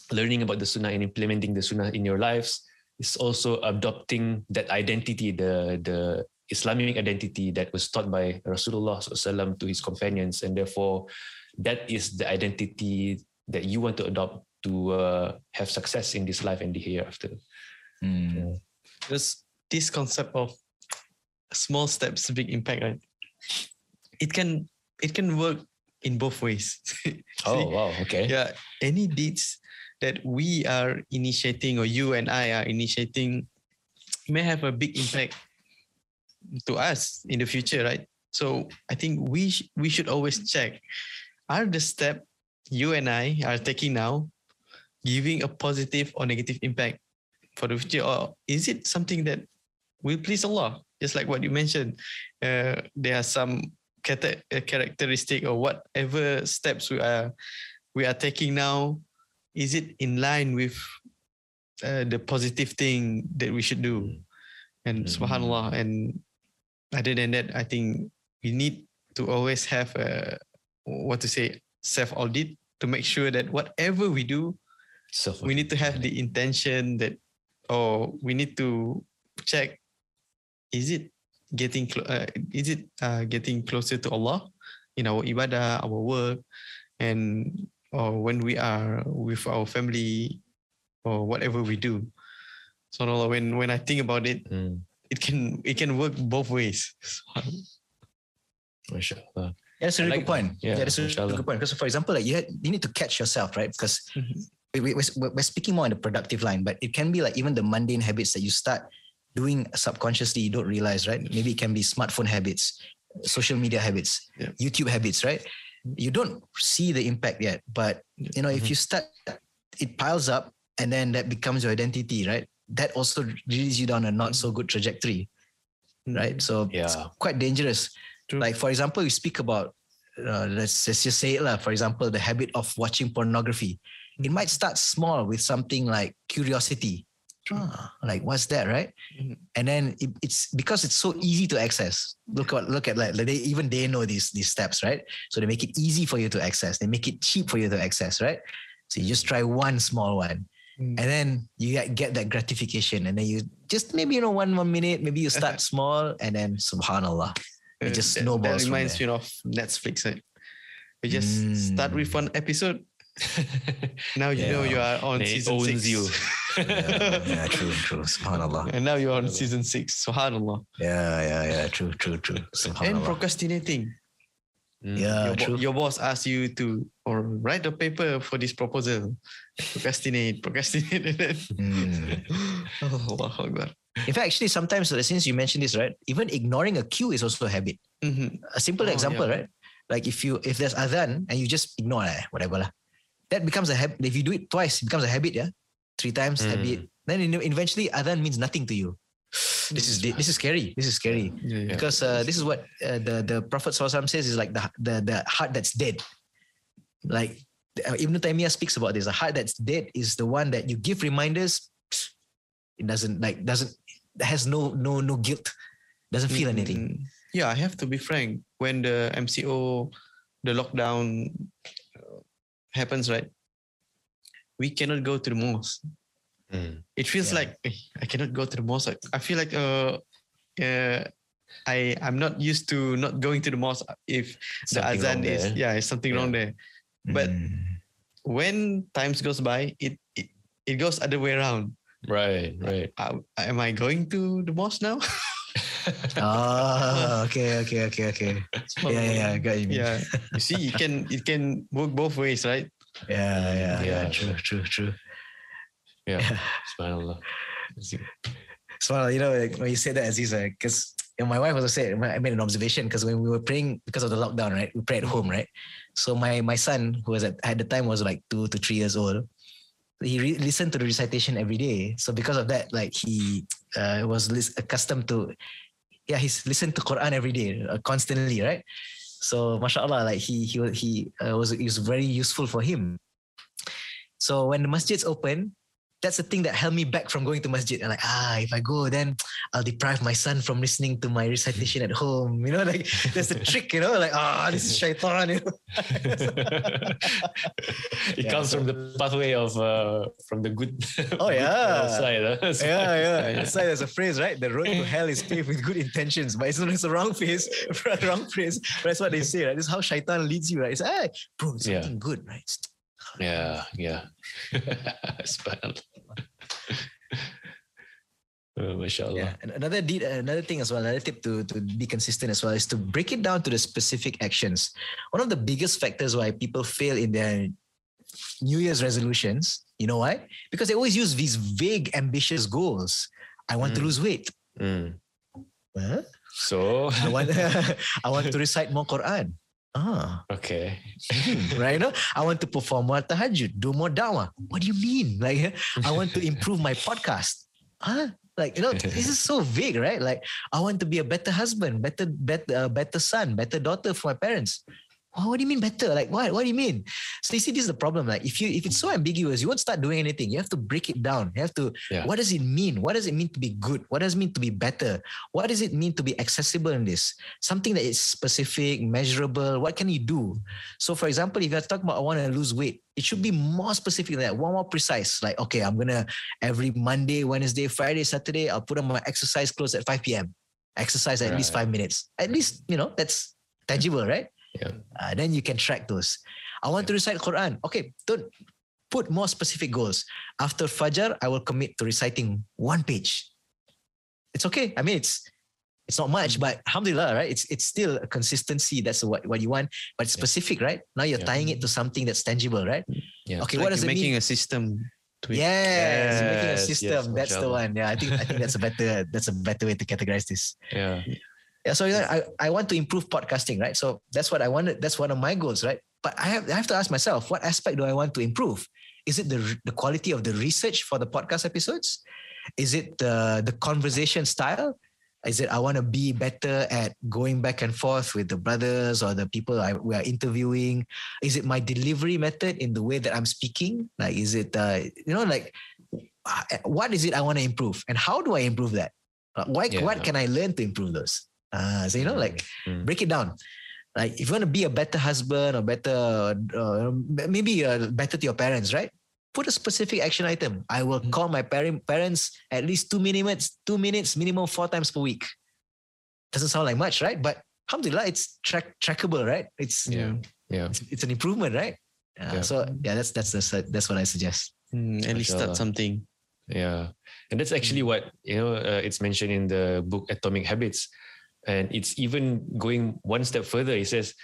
learning about the Sunnah and implementing the Sunnah in your lives is also adopting that identity, the the Islamic identity that was taught by Rasulullah sallallahu alaihi wasallam to his companions, and therefore that is the identity that you want to adopt to uh, have success in this life and the hereafter. Mm. Yeah. There's this concept of small steps, big impact, right? It can it can work in both ways. Oh, wow, okay. Yeah, any deeds that we are initiating, or you and I are initiating, may have a big impact to us in the future, right? So I think we sh- we should always check, are the step you and I are taking now giving a positive or negative impact for the future, or is it something that will please Allah? Just like what you mentioned, uh, there are some cat- characteristic or whatever steps we are we are taking now. Is it in line with uh, the positive thing that we should do? And mm-hmm. subhanallah. And other than that, I think we need to always have a, what to say, self-audit to make sure that whatever we do, self-audit. We need to have the intention that, or we need to check, is it getting clo- uh, is it uh, getting closer to Allah in our ibadah, our work, and or when we are with our family or whatever we do? So when when I think about it, mm. it can it can work both ways. Mashallah. Yeah, that's a really like, good point. Yeah, yeah that's a really good point. Because for example, like you had, you need to catch yourself, right? Because we, we, we're speaking more on the productive line, but it can be like even the mundane habits that you start doing subconsciously, you don't realize, right? Maybe it can be smartphone habits, social media habits, yeah. YouTube habits, right? You don't see the impact yet, but you know, mm-hmm. if you start, it piles up, and then that becomes your identity, right? That also leads you down a not so good trajectory, right? So yeah. it's quite dangerous. True. Like for example, we speak about, uh, let's, let's just say it lah. For example, the habit of watching pornography. Mm-hmm. It might start small with something like curiosity. Ah, like what's that, right? Mm-hmm. And then it, it's because it's so easy to access. Look at look at like they even they know these these steps, right? So they make it easy for you to access. They make it cheap for you to access, right? So you just try one small one, mm-hmm. and then you get that gratification, and then you just maybe you know one one minute, maybe you start small, and then subhanallah, it just uh, snowballs. That, that reminds you of Netflix, right? We just mm. start with one episode. Now you yeah. know you are on they season six. You. yeah, yeah, true, true. Subhanallah. And now you're on season six. Subhanallah. Yeah, yeah, yeah. True, true, true. Subhanallah. And procrastinating. Mm. Yeah, your, true. Your boss asks you to or write a paper for this proposal. Procrastinate, procrastinate. mm. Allah Akbar. In fact, actually, sometimes, since you mentioned this, right, even ignoring a cue is also a habit. Mm-hmm. A simple oh, example, yeah. right? Like if you if there's adhan and you just ignore eh, whatever lah, that becomes a habit. If you do it twice, it becomes a habit. Yeah, three times mm. habit. Then eventually, adhan means nothing to you. This is this is scary. This is scary yeah, yeah. because uh, this is what uh, the the Prophet ﷺ says is like the the the heart that's dead. Like uh, Ibn Taymiyyah speaks about this. A heart that's dead is the one that you give reminders. It doesn't like doesn't has no no no guilt. Doesn't feel mm. anything. Yeah, I have to be frank. When the M C O, the lockdown happens, right? We cannot go to the mosque. Mm. It feels yeah. like I cannot go to the mosque. I feel like uh, uh, I I'm not used to not going to the mosque. If something the azan is yeah, it's something yeah. wrong there. But mm. when times goes by, it, it it goes other way around. Right, right. I, I, am I going to the mosque now? Ah, oh, okay, okay, okay, okay. Yeah, yeah, yeah, I got you. Yeah, you see, you can it can work both ways, right? Yeah, yeah, yeah. yeah true, true, true. Yeah, yeah. Subhanallah. Subhanallah, you know, like, when you say that, Aziz, because like, my wife also said, I made an observation because when we were praying, because of the lockdown, right, we pray at home, right? So my my son, who was at, at the time was like two to three years old, he re- listened to the recitation every day. So because of that, like he uh, was accustomed to, yeah, he's listened to Quran every day, uh, constantly, right? So, mashallah, like he he he uh, was it was very useful for him. So when the masjid's open, that's the thing that held me back from going to masjid. And like, ah, if I go, then I'll deprive my son from listening to my recitation at home. You know, like that's the trick, you know, like, ah, oh, this is shaitan. You know? it yeah, comes so, from the pathway of, uh, from the good. Oh, yeah. Good side, huh? so, yeah, yeah. That's why there's a phrase, right? The road to hell is paved with good intentions, but it's not it's a wrong phrase, wrong phrase. But that's what they say, right? This is how shaitan leads you, right? It's like, hey, bro, it's something yeah. good, right? Yeah, yeah. oh, mashallah. Yeah. Another de- another thing as well, another tip to, to be consistent as well is to break it down to the specific actions. One of the biggest factors why people fail in their New Year's resolutions, you know why? Because they always use these vague, ambitious goals. I want mm. to lose weight. Mm. Huh? So? I want, I want to recite more Quran. Ah, okay. right, you know, I want to perform more tahajjud, do more dawah. What do you mean? Like, I want to improve my podcast. Huh? Like, you know, this is so vague, right? Like, I want to be a better husband, better, better, uh, better son, better daughter for my parents. Oh, what do you mean better? Like, what? What do you mean? So you see, this is the problem. Like, if you if it's so ambiguous, you won't start doing anything. You have to break it down. You have to. Yeah. What does it mean? What does it mean to be good? What does it mean to be better? What does it mean to be accessible in this? Something that is specific, measurable. What can you do? So, for example, if you're talking about I want to lose weight, it should be more specific than that. One more precise. Like, okay, I'm gonna every Monday, Wednesday, Friday, Saturday, I'll put on my exercise clothes at five p.m. Exercise at right. least five minutes. At least you know that's tangible, right? Yeah. Uh, then you can track those. I want yeah. to recite Quran. Okay, don't put more specific goals. After Fajr, I will commit to reciting one page. It's okay. I mean, it's it's not much, but alhamdulillah, right? It's it's still a consistency. That's what, what you want, but it's specific, right? Now you're yeah. tying it to something that's tangible, right? Yeah. Okay, so what like does it making mean? Making a system. Yes, yes, making a system. Yes, that's the one. Yeah, I think I think that's a better that's a better way to categorize this. Yeah. Yeah, so you know, I, I want to improve podcasting, right? So that's what I wanted. That's one of my goals, right? But I have I have to ask myself, what aspect do I want to improve? Is it the the quality of the research for the podcast episodes? Is it the the conversation style? Is it I want to be better at going back and forth with the brothers or the people I, we are interviewing? Is it my delivery method in the way that I'm speaking? Like, is it uh, you know, like what is it I want to improve, and how do I improve that? Why yeah, what no. can I learn to improve those? Uh, so, you know, like mm. break it down. Like if you want to be a better husband or better, uh, maybe uh, better to your parents, right? Put a specific action item. I will call my parent, parents at least two minutes, two minutes minimum four times per week. Doesn't sound like much, right? But alhamdulillah, it's track, trackable, right? It's, yeah. Yeah. it's it's an improvement, right? Uh, yeah. So yeah, that's, that's, that's, that's what I suggest. Mm, at least start something. Yeah. And that's actually what, you know, uh, it's mentioned in the book, Atomic Habits. And it's even going one step further. He says,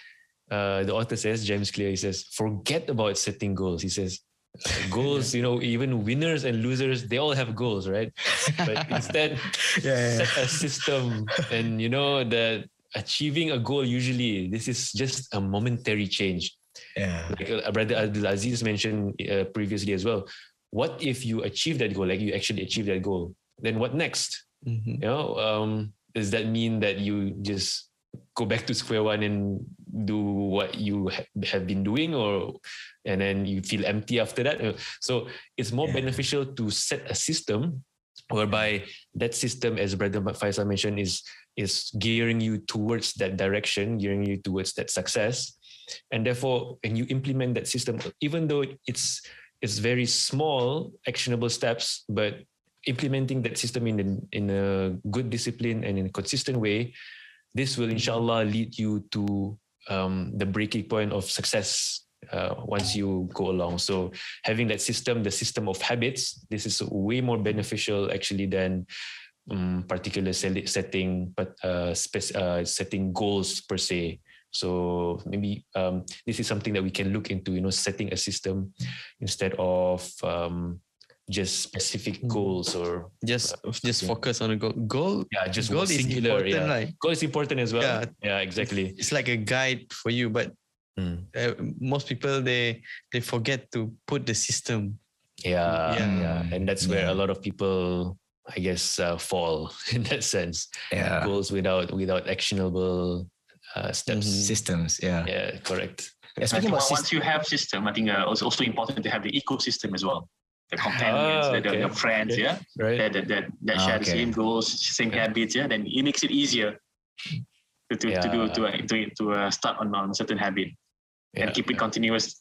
uh, the author says, James Clear, he says, forget about setting goals. He says, Goals, you know, even winners and losers, they all have goals, right? But instead, yeah, yeah. set a system, and you know that achieving a goal, usually this is just a momentary change. Yeah, like Brother Aziz mentioned uh, previously as well. What if you achieve that goal? Like you actually achieve that goal, then what next? Mm-hmm. You know, um, does that mean that you just go back to square one and do what you ha- have been doing, or and then you feel empty after that? So it's more yeah. beneficial to set a system whereby that system, as Brother Faisal mentioned, is is gearing you towards that direction, gearing you towards that success, and therefore, when you implement that system, even though it's it's very small actionable steps, but implementing that system in in, in a good discipline and in a consistent way, this will inshallah lead you to um, the breaking point of success uh, once you go along. So having that system, the system of habits, this is way more beneficial actually than um, particular setting, but uh, spe- uh, setting goals per se. So maybe um, this is something that we can look into, you know, setting a system instead of um, just specific goals or just uh, just yeah. focus on a goal. Goal, yeah, just goal singular, is important. Yeah. Like, goal is important as well. Yeah, yeah, exactly. It's like a guide for you, but mm. uh, most people they they forget to put the system. Yeah, yeah, yeah. And that's where yeah. a lot of people, I guess, uh, fall in that sense. Yeah, goals without without actionable Uh, steps, mm-hmm. systems, yeah, yeah, correct. Yeah, speaking about once system. You have system, I think uh, it's also important to have the ecosystem as well, the companions, ah, okay. the, the, the friends, okay. yeah, right. that that, that, that ah, share okay. the same goals, same yeah. habits, yeah. Then it makes it easier to to, yeah. to do to uh, to, to uh, start on a certain habit yeah. and keep it yeah. continuous.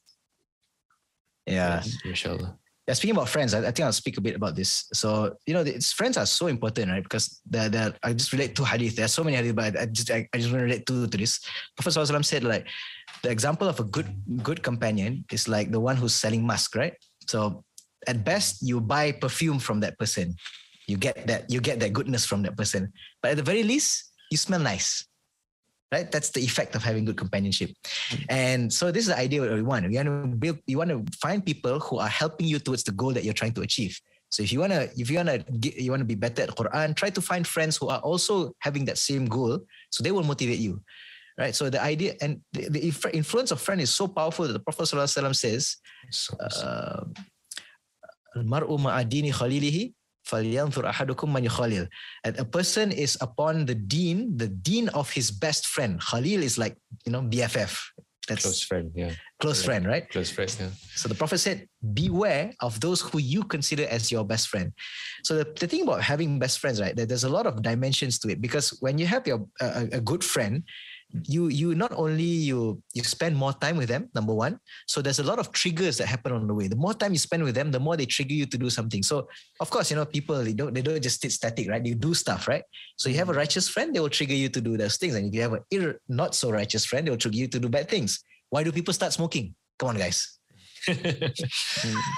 Yeah, inshallah. Yeah, speaking about friends, I, I think I'll speak a bit about this. So, you know, it's, friends are so important, right? Because they're, they're, I just relate to hadith. There are so many hadith, but I, I just I, I just want to relate to, to this. Prophet ﷺ said, like, the example of a good good companion is like the one who's selling musk, right? So, at best, you buy perfume from that person. You get that you get that goodness from that person. But at the very least, you smell nice, right? That's the effect of having good companionship. And so this is the idea that we want. We want to build, you want to find people who are helping you towards the goal that you're trying to achieve. So if you want to, if you want to, you want to be better at Quran, try to find friends who are also having that same goal. So they will motivate you, right? So the idea and the, the influence of friend is so powerful that the Prophet ﷺ says, "Al-mar'u ma'adini khalilihi." And a person is upon the deen, the deen of his best friend. Khalil is like, you know, B F F. That's close friend, yeah. Close yeah. friend, right? Close friend, yeah. So the Prophet said, beware of those who you consider as your best friend. So the, the thing about having best friends, right, there's a lot of dimensions to it, because when you have your a, a good friend, you you not only you you spend more time with them, number one. So there's a lot of triggers that happen on the way. The more time you spend with them, the more they trigger you to do something. So of course, you know, people, they don't they don't just sit static, right? You do stuff, right? So you have a righteous friend, they will trigger you to do those things. And if you have an ir- not so righteous friend, they will trigger you to do bad things. Why do people start smoking? Come on, guys.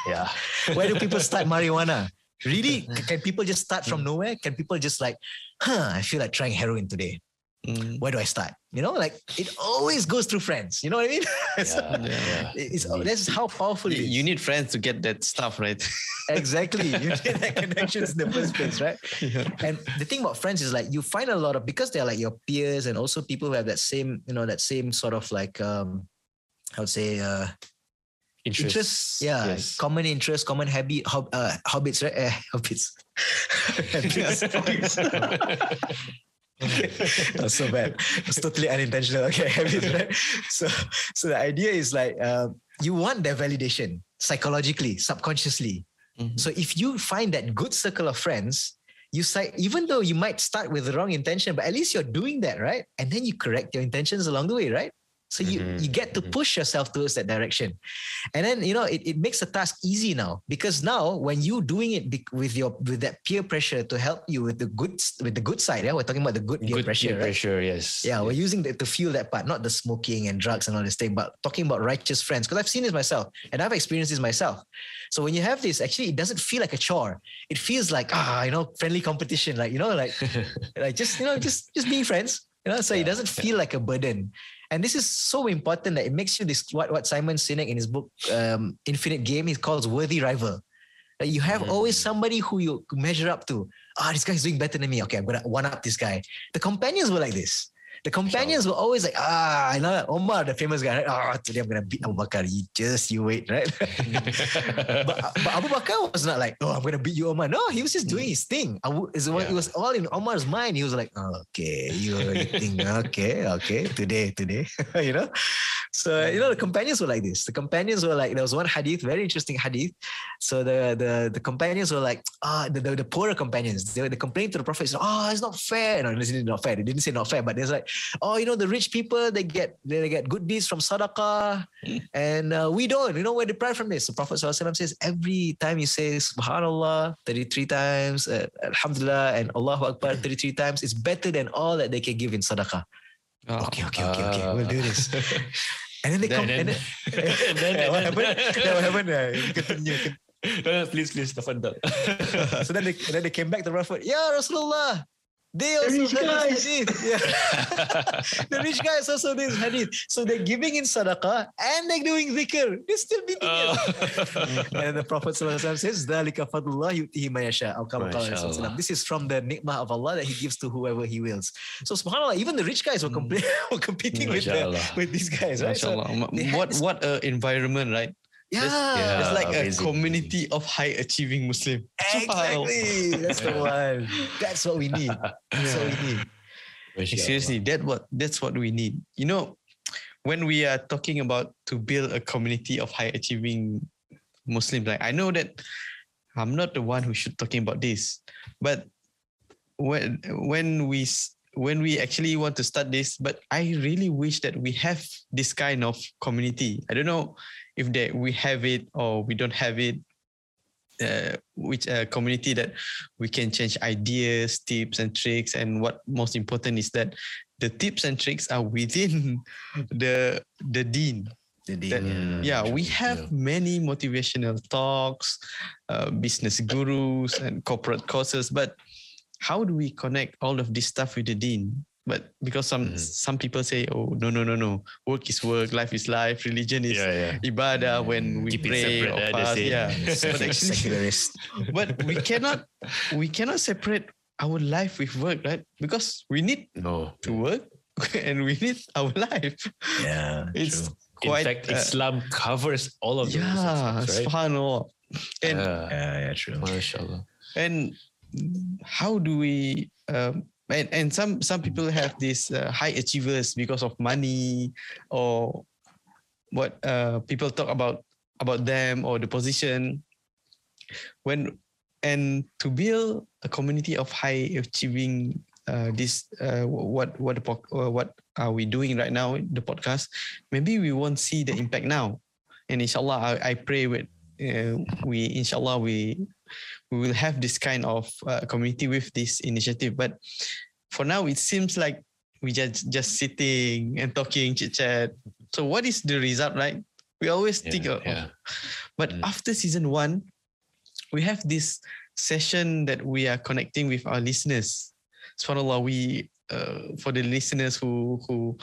yeah. Why do people start marijuana? Really? Can people just start from nowhere? Can people just like, huh, I feel like trying heroin today. Mm. Where do I start? You know, like it always goes through friends. You know what I mean? Yeah, so yeah, yeah. It's, that's how powerful you, it is. You need friends to get that stuff, right? Exactly. You need that connections in the first place, right? Yeah. And the thing about friends is like you find a lot of, because they're like your peers and also people who have that same, you know, that same sort of like, um, I would say, uh, interests. interests. Yeah. Yes. Common interests, common habit, hob, uh, hobbits, right? Uh, hobbits. hobbits. Not so bad. It's totally unintentional. Okay, habits, right? So, so the idea is like uh, you want their validation psychologically, subconsciously. Mm-hmm. So if you find that good circle of friends, you say, even though you might start with the wrong intention, but at least you're doing that, right? And then you correct your intentions along the way, right? So you, mm-hmm. you get to push yourself towards that direction. And then, you know, it, it makes the task easy now, because now when you're doing it with your with that peer pressure to help you with the good with the good side, yeah, we're talking about the good peer good pressure. Good peer right? pressure, yes. Yeah, yes. We're using that to fuel that part, not the smoking and drugs and all this thing, but talking about righteous friends, because I've seen this myself and I've experienced this myself. So when you have this, actually, it doesn't feel like a chore. It feels like, ah, you know, friendly competition, like, you know, like, like just, you know, just, just being friends. You know, so yeah. It doesn't feel like a burden. And this is so important that it makes you this, what, what Simon Sinek in his book, um, Infinite Game, he calls worthy rival. Like you have mm-hmm. always somebody who you measure up to. Ah, oh, this guy's doing better than me. Okay, I'm going to one up this guy. The companions were like this. The companions sure. were always like, ah, I know Omar, the famous guy. Ah, right? oh, today I'm going to beat Abu Bakr. You just, you wait, right? but, but Abu Bakr was not like, oh, I'm going to beat you, Omar. No, he was just doing his thing. It was all in Omar's mind. He was like, oh, okay, you think, okay, okay, today, today, you know? So, you know, the companions were like this. The companions were like, there was one hadith, very interesting hadith. So the the, the companions were like, ah, oh, the, the, the poorer companions, they, they complained to the Prophet, oh, it's not fair. No, it's not fair. They didn't say not fair, but there's like, oh, you know, the rich people, they get they get good deeds from sadaqah, mm. and uh, we don't. You know, we're deprived from this. The Prophet ﷺ says, every time you say subhanallah thirty-three times, uh, alhamdulillah, and Allahu Akbar thirty-three times, it's better than all that they can give in sadaqah. Oh, okay, okay, okay, okay, uh, we'll do this. And then they then, come. Then, and then, and then, and then what happened? Then what happened? Uh, continue. No, no, please, please, so then they then they came back to the Prophet. Yeah, Rasulullah. They also the rich guys. Yeah. The rich guys also do this hadith. So they're giving in sadaqah and they're doing dhikr. They're still beating uh. it. And the Prophet says, "Dhalika fadlullah yu'tihi man yasha." This is from the ni'mah of Allah that He gives to whoever He wills. So subhanAllah, even the rich guys were, compl- were competing with, the, with these guys. Right? So what this- what an environment, right? Yeah. yeah, it's like amazing. A community of high-achieving Muslims. Exactly, that's the one. That's what we need. That's what we need. Seriously, that what that's what we need. You know, when we are talking about to build a community of high-achieving Muslims, like I know that I'm not the one who should talking about this, but when when we when we actually want to start this, but I really wish that we have this kind of community. I don't know. If they, we have it or we don't have it, uh, which a uh, community that we can change ideas, tips and tricks. And what most important is that the tips and tricks are within the the deen. The deen that, yeah. yeah, we have yeah. many motivational talks, uh, business gurus and corporate courses. But how do we connect all of this stuff with the deen? But because some mm. some people say, oh, no, no, no, no. Work is work. Life is life. Religion is yeah, yeah. ibadah yeah. when we Keep pray or fast. Yeah. But actually, but we cannot, we cannot separate our life with work, right? Because we need no. to work and we need our life. Yeah, it's true. Quite, in fact, uh, Islam covers all of those. Yeah, right? SubhanAllah. And, uh, yeah, yeah, true. MashaAllah. And how do we... Um, And and some some people have these uh, high achievers because of money or what uh, people talk about about them or the position. When and to build a community of high achieving, uh, this uh, what what the uh, what are we doing right now in the podcast? Maybe we won't see the impact now, and inshallah, I, I pray with uh, we inshallah we. We will have this kind of uh, community with this initiative. But for now, it seems like we just just sitting and talking, chit-chat. So what is the result, right? We always yeah, think of... Yeah. But mm. after season one, we have this session that we are connecting with our listeners. SubhanAllah, we, uh, for the listeners who who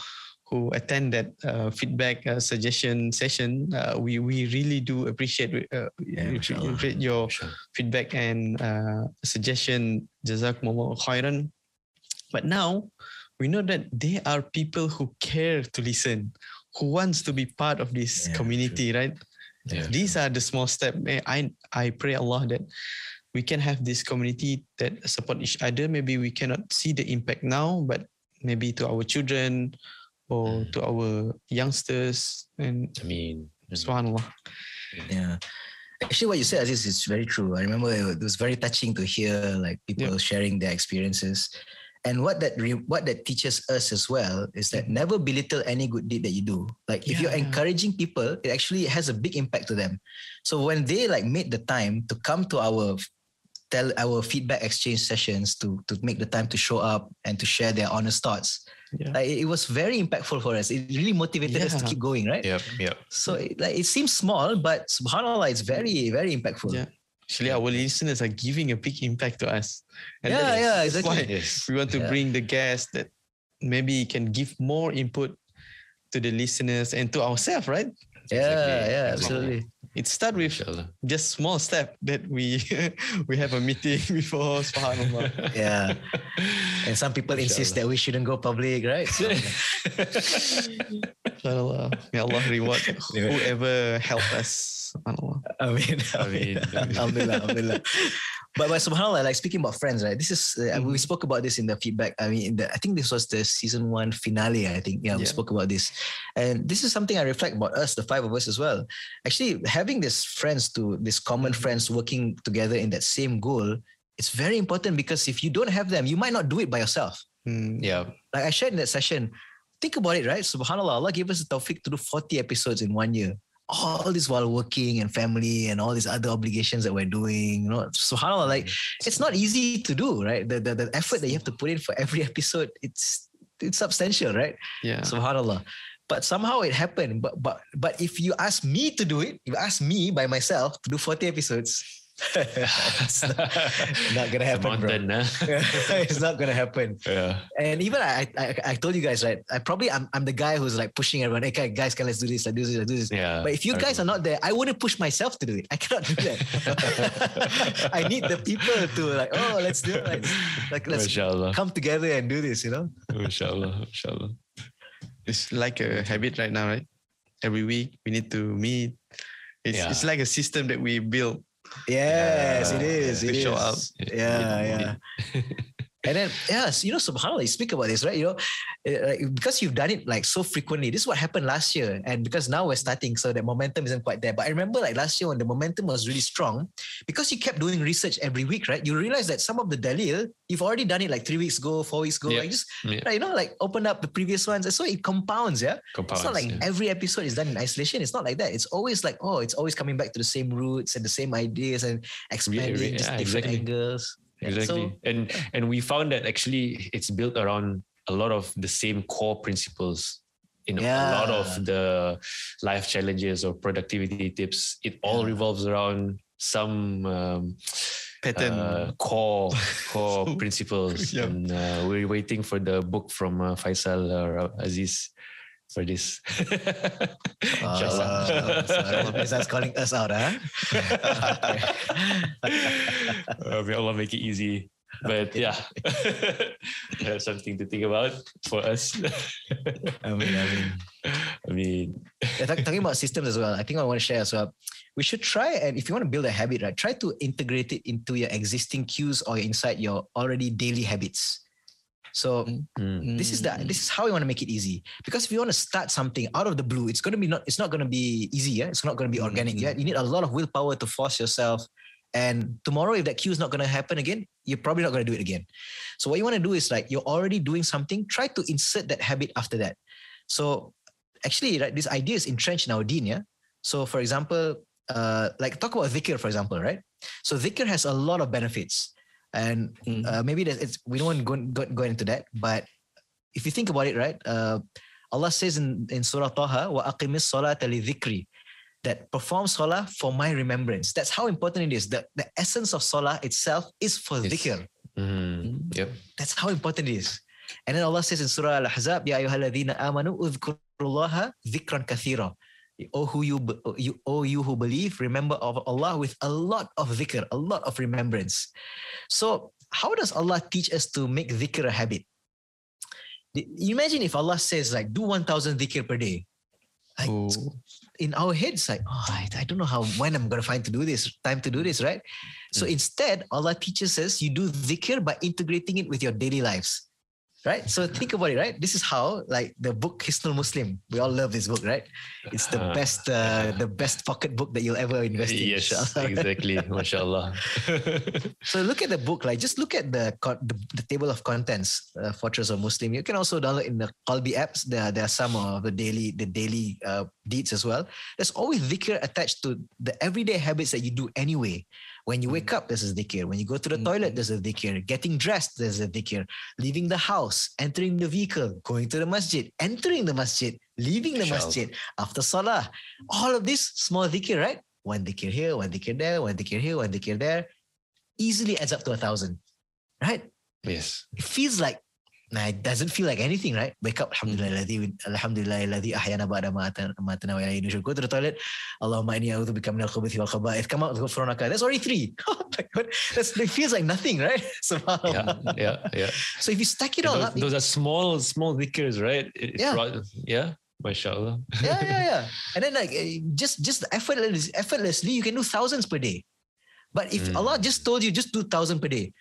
who attend that uh, feedback uh, suggestion session, uh, we we really do appreciate uh, yeah, appreciate your sure. feedback and uh, suggestion. Jazakumullah khairan. But now we know that there are people who care to listen, who wants to be part of this yeah, community, sure. right? Yeah, These sure. are the small steps. I I pray Allah that we can have this community that support each other. Maybe we cannot see the impact now, but maybe to our children. Or to our youngsters and I mean SubhanAllah. Yeah. Actually what you said, Aziz, is very true. I remember it was very touching to hear like people yeah. sharing their experiences. And what that re- what that teaches us as well is that never belittle any good deed that you do. Like if yeah. you're encouraging people, it actually has a big impact to them. So when they like made the time to come to our tell our feedback exchange sessions, to to make the time to show up and to share their honest thoughts. Yeah. Like it was very impactful for us. It really motivated yeah. us to keep going, right? Yep, yep. So it, like, it seems small, but subhanAllah, it's very, very impactful. Yeah. Actually, our listeners are giving a big impact to us. And yeah, yeah, exactly. Yes. We want to yeah. bring the guests that maybe can give more input to the listeners and to ourselves, right? Yeah, exactly. yeah, absolutely. It starts with Inshallah. just small step that we we have a meeting before, subhanAllah. Yeah. And some people Inshallah. insist that we shouldn't go public, right? So, Inshallah. May Allah reward whoever helped us. Ameen. Ameen. Alhamdulillah. Alhamdulillah. But, but subhanAllah, like speaking about friends, right? This is, uh, mm. we spoke about this in the feedback. I mean, in the, I think this was the season one finale, I think. Yeah, yeah, we spoke about this. And this is something I reflect about us, the five of us as well. Actually, having these friends to, these common friends working together in that same goal, it's very important because if you don't have them, you might not do it by yourself. Mm, yeah. Like I shared in that session, think about it, right? SubhanAllah, Allah gave us the tawfiq to do forty episodes in one year. All this while working and family and all these other obligations that we're doing, you know, subhanAllah, like it's not easy to do, right? The, the, the effort that you have to put in for every episode, it's, it's substantial, right? Yeah. SubhanAllah. But somehow it happened. But, but, but if you ask me to do it, if you ask me by myself to do forty episodes, it's not, not gonna happen, mountain, bro. Nah? It's not gonna happen. Yeah. And even I, I, I told you guys, right? I probably I'm, I'm the guy who's like pushing everyone. Hey, okay, guys, can let's do this, let's do this, let's do this. Yeah. But if you guys are not there, I wouldn't push myself to do it. I cannot do that. I need the people to like, oh, let's do it. Like, let's Inshallah. come together and do this. You know. Inshallah, Inshallah. It's like a habit right now, right? Every week we need to meet. It's yeah. it's like a system that we build. Yes, yeah, it is. It show up. Yeah, yeah. And then, yes, you know, subhanAllah, you speak about this, right? You know, like, because you've done it like so frequently. This is what happened last year. And because now we're starting, so the momentum isn't quite there. But I remember like last year when the momentum was really strong, because you kept doing research every week, right? You realize that some of the dalil, you've already done it like three weeks ago, four weeks ago. Yep. Like just, yep. right, you know, like open up the previous ones. And so it compounds, yeah? Compounds, it's not like yeah. every episode is done in isolation. It's not like that. It's always like, oh, it's always coming back to the same roots and the same ideas and expanding yeah, yeah, just yeah, different exactly. angles. Exactly. So, and yeah. and we found that actually it's built around a lot of the same core principles in yeah. a lot of the life challenges or productivity tips. It all yeah. revolves around some um, pattern uh, core core principles. Yeah. And uh, we're waiting for the book from uh, Faisal or Aziz for this. Uh, Faisal's calling us out, huh? uh, may Allah make it easy. But okay. yeah, that's something to think about for us. I mean, I mean, I mean. Yeah, talk, talking about systems as well, I think I want to share as well. We should try, and if you want to build a habit, right, try to integrate it into your existing cues or inside your already daily habits. So mm. this is the this is how we want to make it easy, because if you want to start something out of the blue, it's going to be not it's not going to be easy. Yeah? It's not going to be organic. Yeah? You need a lot of willpower to force yourself. And tomorrow, if that cue is not going to happen again, you're probably not going to do it again. So what you want to do is like you're already doing something. Try to insert that habit after that. So actually, right, this idea is entrenched in our deen. Yeah? So for example, uh, like talk about dhikr, for example, right? So dhikr has a lot of benefits. And uh, maybe it's, we don't want to go, go, go into that. But if you think about it, right? Uh, Allah says in, in Surah Taha, وَأَقِمِسْ صَلَاةَ لِذِكْرِ, that perform salah for my remembrance. That's how important it is. The, the essence of salah itself is for yes. dhikr. Mm, yep. That's how important it is. And then Allah says in Surah Al-Ahzab, يَا أَيُّهَا الَّذِينَ آمَنُوا اُذْكُرُوا اللَّهَ ذِكْرًا كَثِيرًا. Oh, who you, you, oh, you who believe, remember of Allah with a lot of dhikr, a lot of remembrance. So how does Allah teach us to make dhikr a habit? Imagine if Allah says like, do one thousand dhikr per day. Like, in our heads, like, oh, I, I don't know how, when I'm going to find to do this, time to do this, right? So mm. instead, Allah teaches us you do dhikr by integrating it with your daily lives. Right? So think about it, right? This is how, like the book Hisnul Muslim, we all love this book, right? It's the best uh, the best pocket book that you'll ever invest in. Yes, inshallah. Exactly. MashaAllah. So look at the book, like just look at the the, the table of contents, uh, Fortress of Muslim. You can also download in the Qalbi apps. There, there are some of the daily the daily uh, deeds as well. There's always dhikr attached to the everyday habits that you do anyway. When you wake up, there's a dhikr. When you go to the mm. toilet, there's a dhikr. Getting dressed, there's a dhikr. Leaving the house, entering the vehicle, going to the masjid, entering the masjid, leaving the Child. masjid, after salah. All of this small dhikr, right? One dhikr here, one dhikr there, one dhikr here, one dhikr there. Easily adds up to a thousand, right? Yes. It feels like Now, it doesn't feel like anything, right? Wake up, alhamdulillah, alhamdulillah, alladhi ahyana ba'da ma'atana wa ilayhi nushur. Go to the toilet, Allahumma inni a'udhu bika minal khubuthi wal khaba'ith. Come out, ghufranaka. That's already three. Oh my God. That's, it feels like nothing, right? SubhanAllah. Yeah, yeah, yeah. So if you stack it you all know, up. Those are small, small dhikrs, right? It's yeah. Right, yeah. MashaAllah. yeah, yeah, yeah. And then like just just effortless, effortlessly, you can do thousands per day. But if mm. Allah just told you just do thousand per day,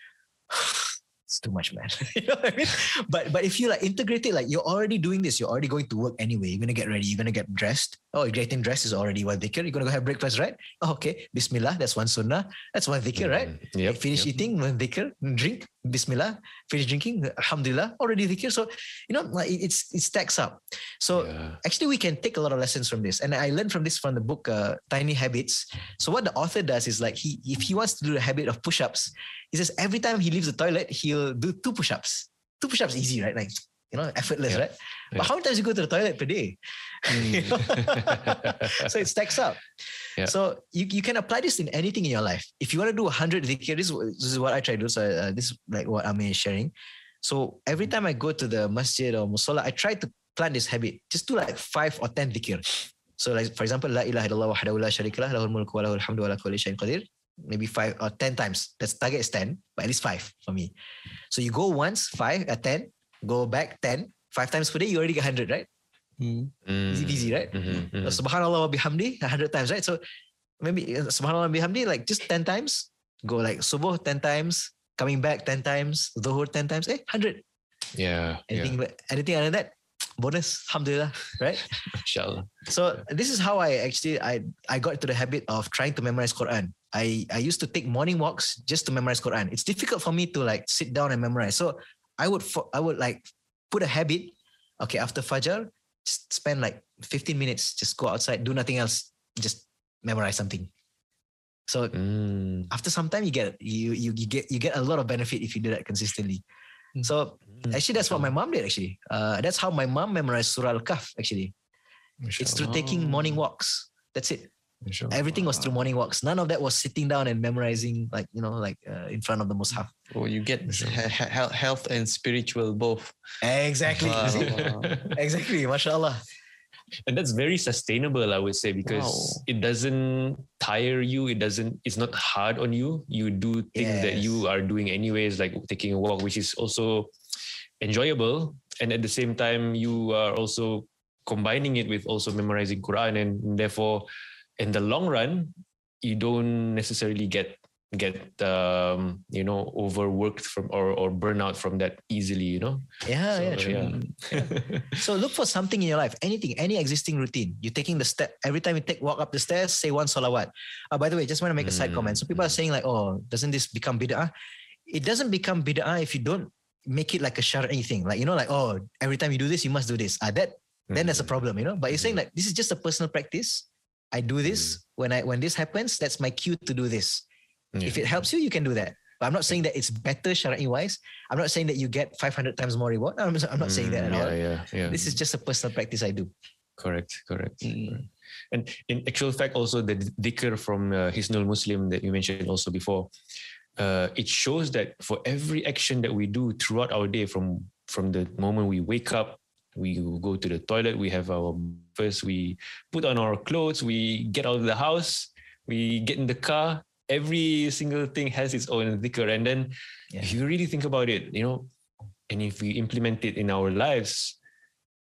it's too much, man. You know what I mean? But but if you like integrate it, like you're already doing this, you're already going to work anyway. You're gonna get ready, you're gonna get dressed. Oh, getting dressed is already one dhikr. You're gonna go have breakfast, right? Oh, okay. Bismillah, that's one sunnah. That's one dhikr, right? Mm. Yep, finish yep. eating, one dhikr, drink, Bismillah, finish drinking, alhamdulillah, already dhikr. So, you know, like it's it stacks up. So yeah. actually we can take a lot of lessons from this. And I learned from this from the book, uh, Tiny Habits. So what the author does is like, he if he wants to do the habit of push-ups, he says every time he leaves the toilet, he'll do two push-ups. Two push-ups easy, right? Like, you know, effortless, yeah. right? But yeah. how many times you go to the toilet per day? Mm. You know? So it stacks up. Yeah. So you, you can apply this in anything in your life. If you want to do one hundred dhikr, this, this is what I try to do. So uh, this is like what Amir is sharing. So every time I go to the masjid or musalla, I try to plant this habit. Just do like five or ten dhikr. So like, for example, La ilaha illallah wahdahu la sharika lah, lahul mulku wa lahul hamdu wa la kulli shay'in qadir. Maybe five or ten times. That's target is ten, but at least five for me. So you go once, five, ten, go back ten, five times per day, you already get one hundred, right? Mm. Easy peasy, right? Mm-hmm, mm-hmm. So, subhanallah wa bihamdi, one hundred times, right? So maybe subhanallah wa bihamdi, like just ten times, go like subuh ten times, coming back ten times, dhuhr ten times, eh, one hundred. Yeah. Anything, yeah. anything other than that? Bonus, alhamdulillah, right? Inshallah. So this is how I actually, I, I got into the habit of trying to memorize Quran. I, I used to take morning walks just to memorize Quran. It's difficult for me to like sit down and memorize. So I would, I would like put a habit. Okay. After Fajr, just spend like fifteen minutes, just go outside, do nothing else. Just memorize something. So mm. after some time you get, you, you, you get, you get a lot of benefit if you do that consistently. So actually that's what my mom did actually. Uh, that's how my mom memorized Surah Al-Kahf actually. Inshallah. It's through taking morning walks. That's it. Inshallah. Everything was through morning walks. None of that was sitting down and memorizing like, you know, like uh, in front of the mushaf. Well, you get ha- health and spiritual both. Exactly. Wow. Exactly. MashaAllah. And that's very sustainable, I would say, because wow. it doesn't tire you. It doesn't, it's not hard on you. You do things yes. that you are doing anyways, like taking a walk, which is also enjoyable. And at the same time, you are also combining it with also memorizing Quran. And therefore, in the long run, you don't necessarily get, get um, you know, overworked from or, or burnout from that easily, you know? Yeah, so, yeah, true. Yeah. Yeah. So look for something in your life, anything, any existing routine. You're taking the step, every time you take walk up the stairs, say one salawat. Oh, by the way, just want to make a side mm. comment. So people mm. are saying like, oh, doesn't this become bid'ah? It doesn't become bid'ah if you don't make it like a shar'i thing. Like, you know, like, oh, every time you do this, you must do this. Ah, that, mm. then that's a problem, you know? But you're saying like, this is just a personal practice. I do this. Mm. When I when this happens, that's my cue to do this. Yeah. If it helps you, you can do that. But I'm not saying that it's better Shara'i wise. I'm not saying that you get five hundred times more reward. I'm, I'm not mm, saying that at yeah, all. Yeah, yeah. This is just a personal practice I do. Correct, correct. Mm. correct. And in actual fact, also the dhikr from uh, Hisnul Muslim that you mentioned also before, uh, it shows that for every action that we do throughout our day, from, from the moment we wake up, we go to the toilet, we have our breakfast, we put on our clothes, we get out of the house, we get in the car, every single thing has its own dhikr. And then yeah. if you really think about it, you know, and if we implement it in our lives,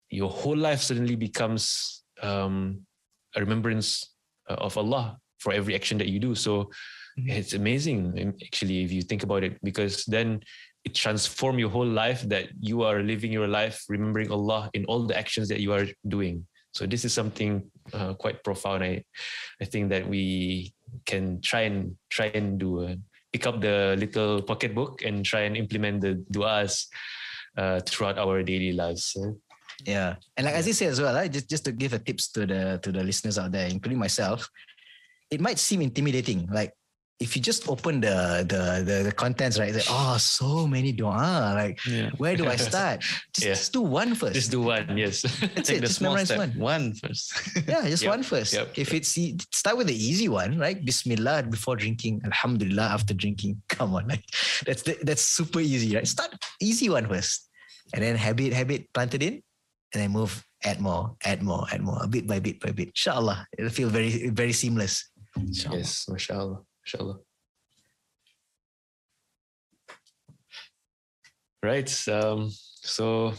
your whole life suddenly becomes um, a remembrance of Allah for every action that you do. So mm-hmm. it's amazing, actually, if you think about it, because then it transforms your whole life that you are living your life, remembering Allah in all the actions that you are doing. So this is something uh, quite profound. I, I think that we can try and try and do a, pick up the little pocketbook and try and implement the du'as uh, throughout our daily lives. So. Yeah, and like Aziz said as well, right? just just to give a tips to the to the listeners out there, including myself, it might seem intimidating. Like if you just open the the the, the contents, right? Like, oh, so many du'a. Like, yeah. where do I start? Just, yeah. just do one first. Just do one, yes. That's Take it. The just small memorize step. one. One first. Yeah, just yep. one first. Yep. If it's start with the easy one, right? Bismillah before drinking, alhamdulillah after drinking. Come on, like that's the, that's super easy, right? Start easy one first. And then habit, habit planted in, and then move, add more, add more, add more, a bit by bit by bit. Inshallah, it'll feel very, very seamless. Inshallah. Yes, mashallah, mashallah. Right. Um, so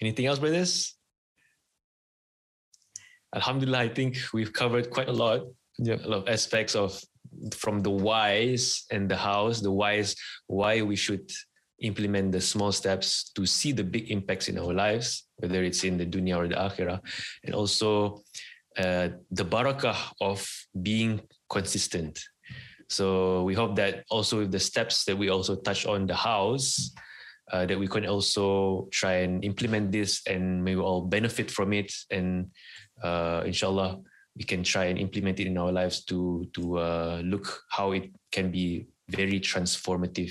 anything else, brothers? Alhamdulillah, I think we've covered quite a lot, yep. a lot of aspects of from the whys and the hows, the whys, why we should implement the small steps to see the big impacts in our lives, whether it's in the dunya or the akhirah, and also uh, the barakah of being consistent. So we hope that also with the steps that we also touch on the hows, uh, that we can also try and implement this, and may we all benefit from it. And uh, inshallah, we can try and implement it in our lives to, to uh, look how it can be very transformative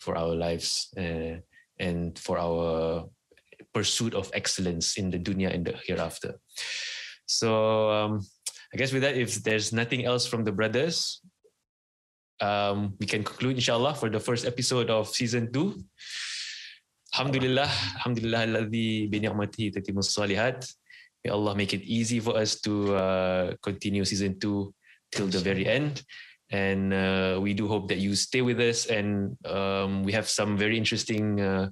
for our lives uh, and for our pursuit of excellence in the dunya and the hereafter. So um, I guess with that, if there's nothing else from the brothers, um, we can conclude, inshallah, for the first episode of season two. Alhamdulillah, alhamdulillah, alladhi bi ni'matihi tatimmu salihat. May Allah make it easy for us to uh, continue season two till the very end. And uh, we do hope that you stay with us, and um, we have some very interesting uh,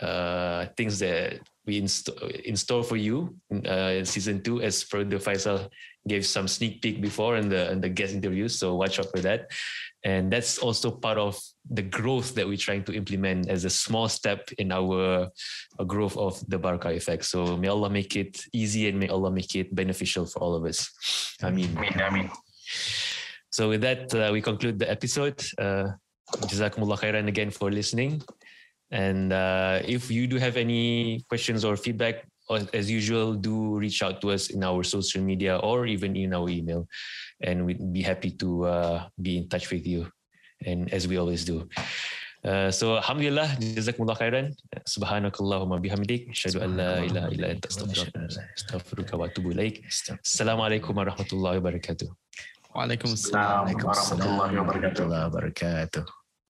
uh, things that we inst in store for you uh, in season two, as Brother Faisal gave some sneak peek before in the, in the guest interviews. So watch out for that. And that's also part of the growth that we're trying to implement as a small step in our uh, growth of the Barakah effect. So may Allah make it easy, and may Allah make it beneficial for all of us. Ameen. Ameen. Ameen. So with that, uh, we conclude the episode. Uh, Jazakumullah khairan again for listening. And uh, if you do have any questions or feedback, as usual, do reach out to us in our social media or even in our email. And we'd be happy to uh, be in touch with you, and as we always do. Uh, so alhamdulillah, Jazakumullah khairan. Subhanakallahumma bihamdik. Ashhadu an la ilaha illa anta astaghfiruka wa atubu ilaik. Assalamu alaikum warahmatullahi wabarakatuh. Waalaikumsalam warahmatullahi wabarakatuh.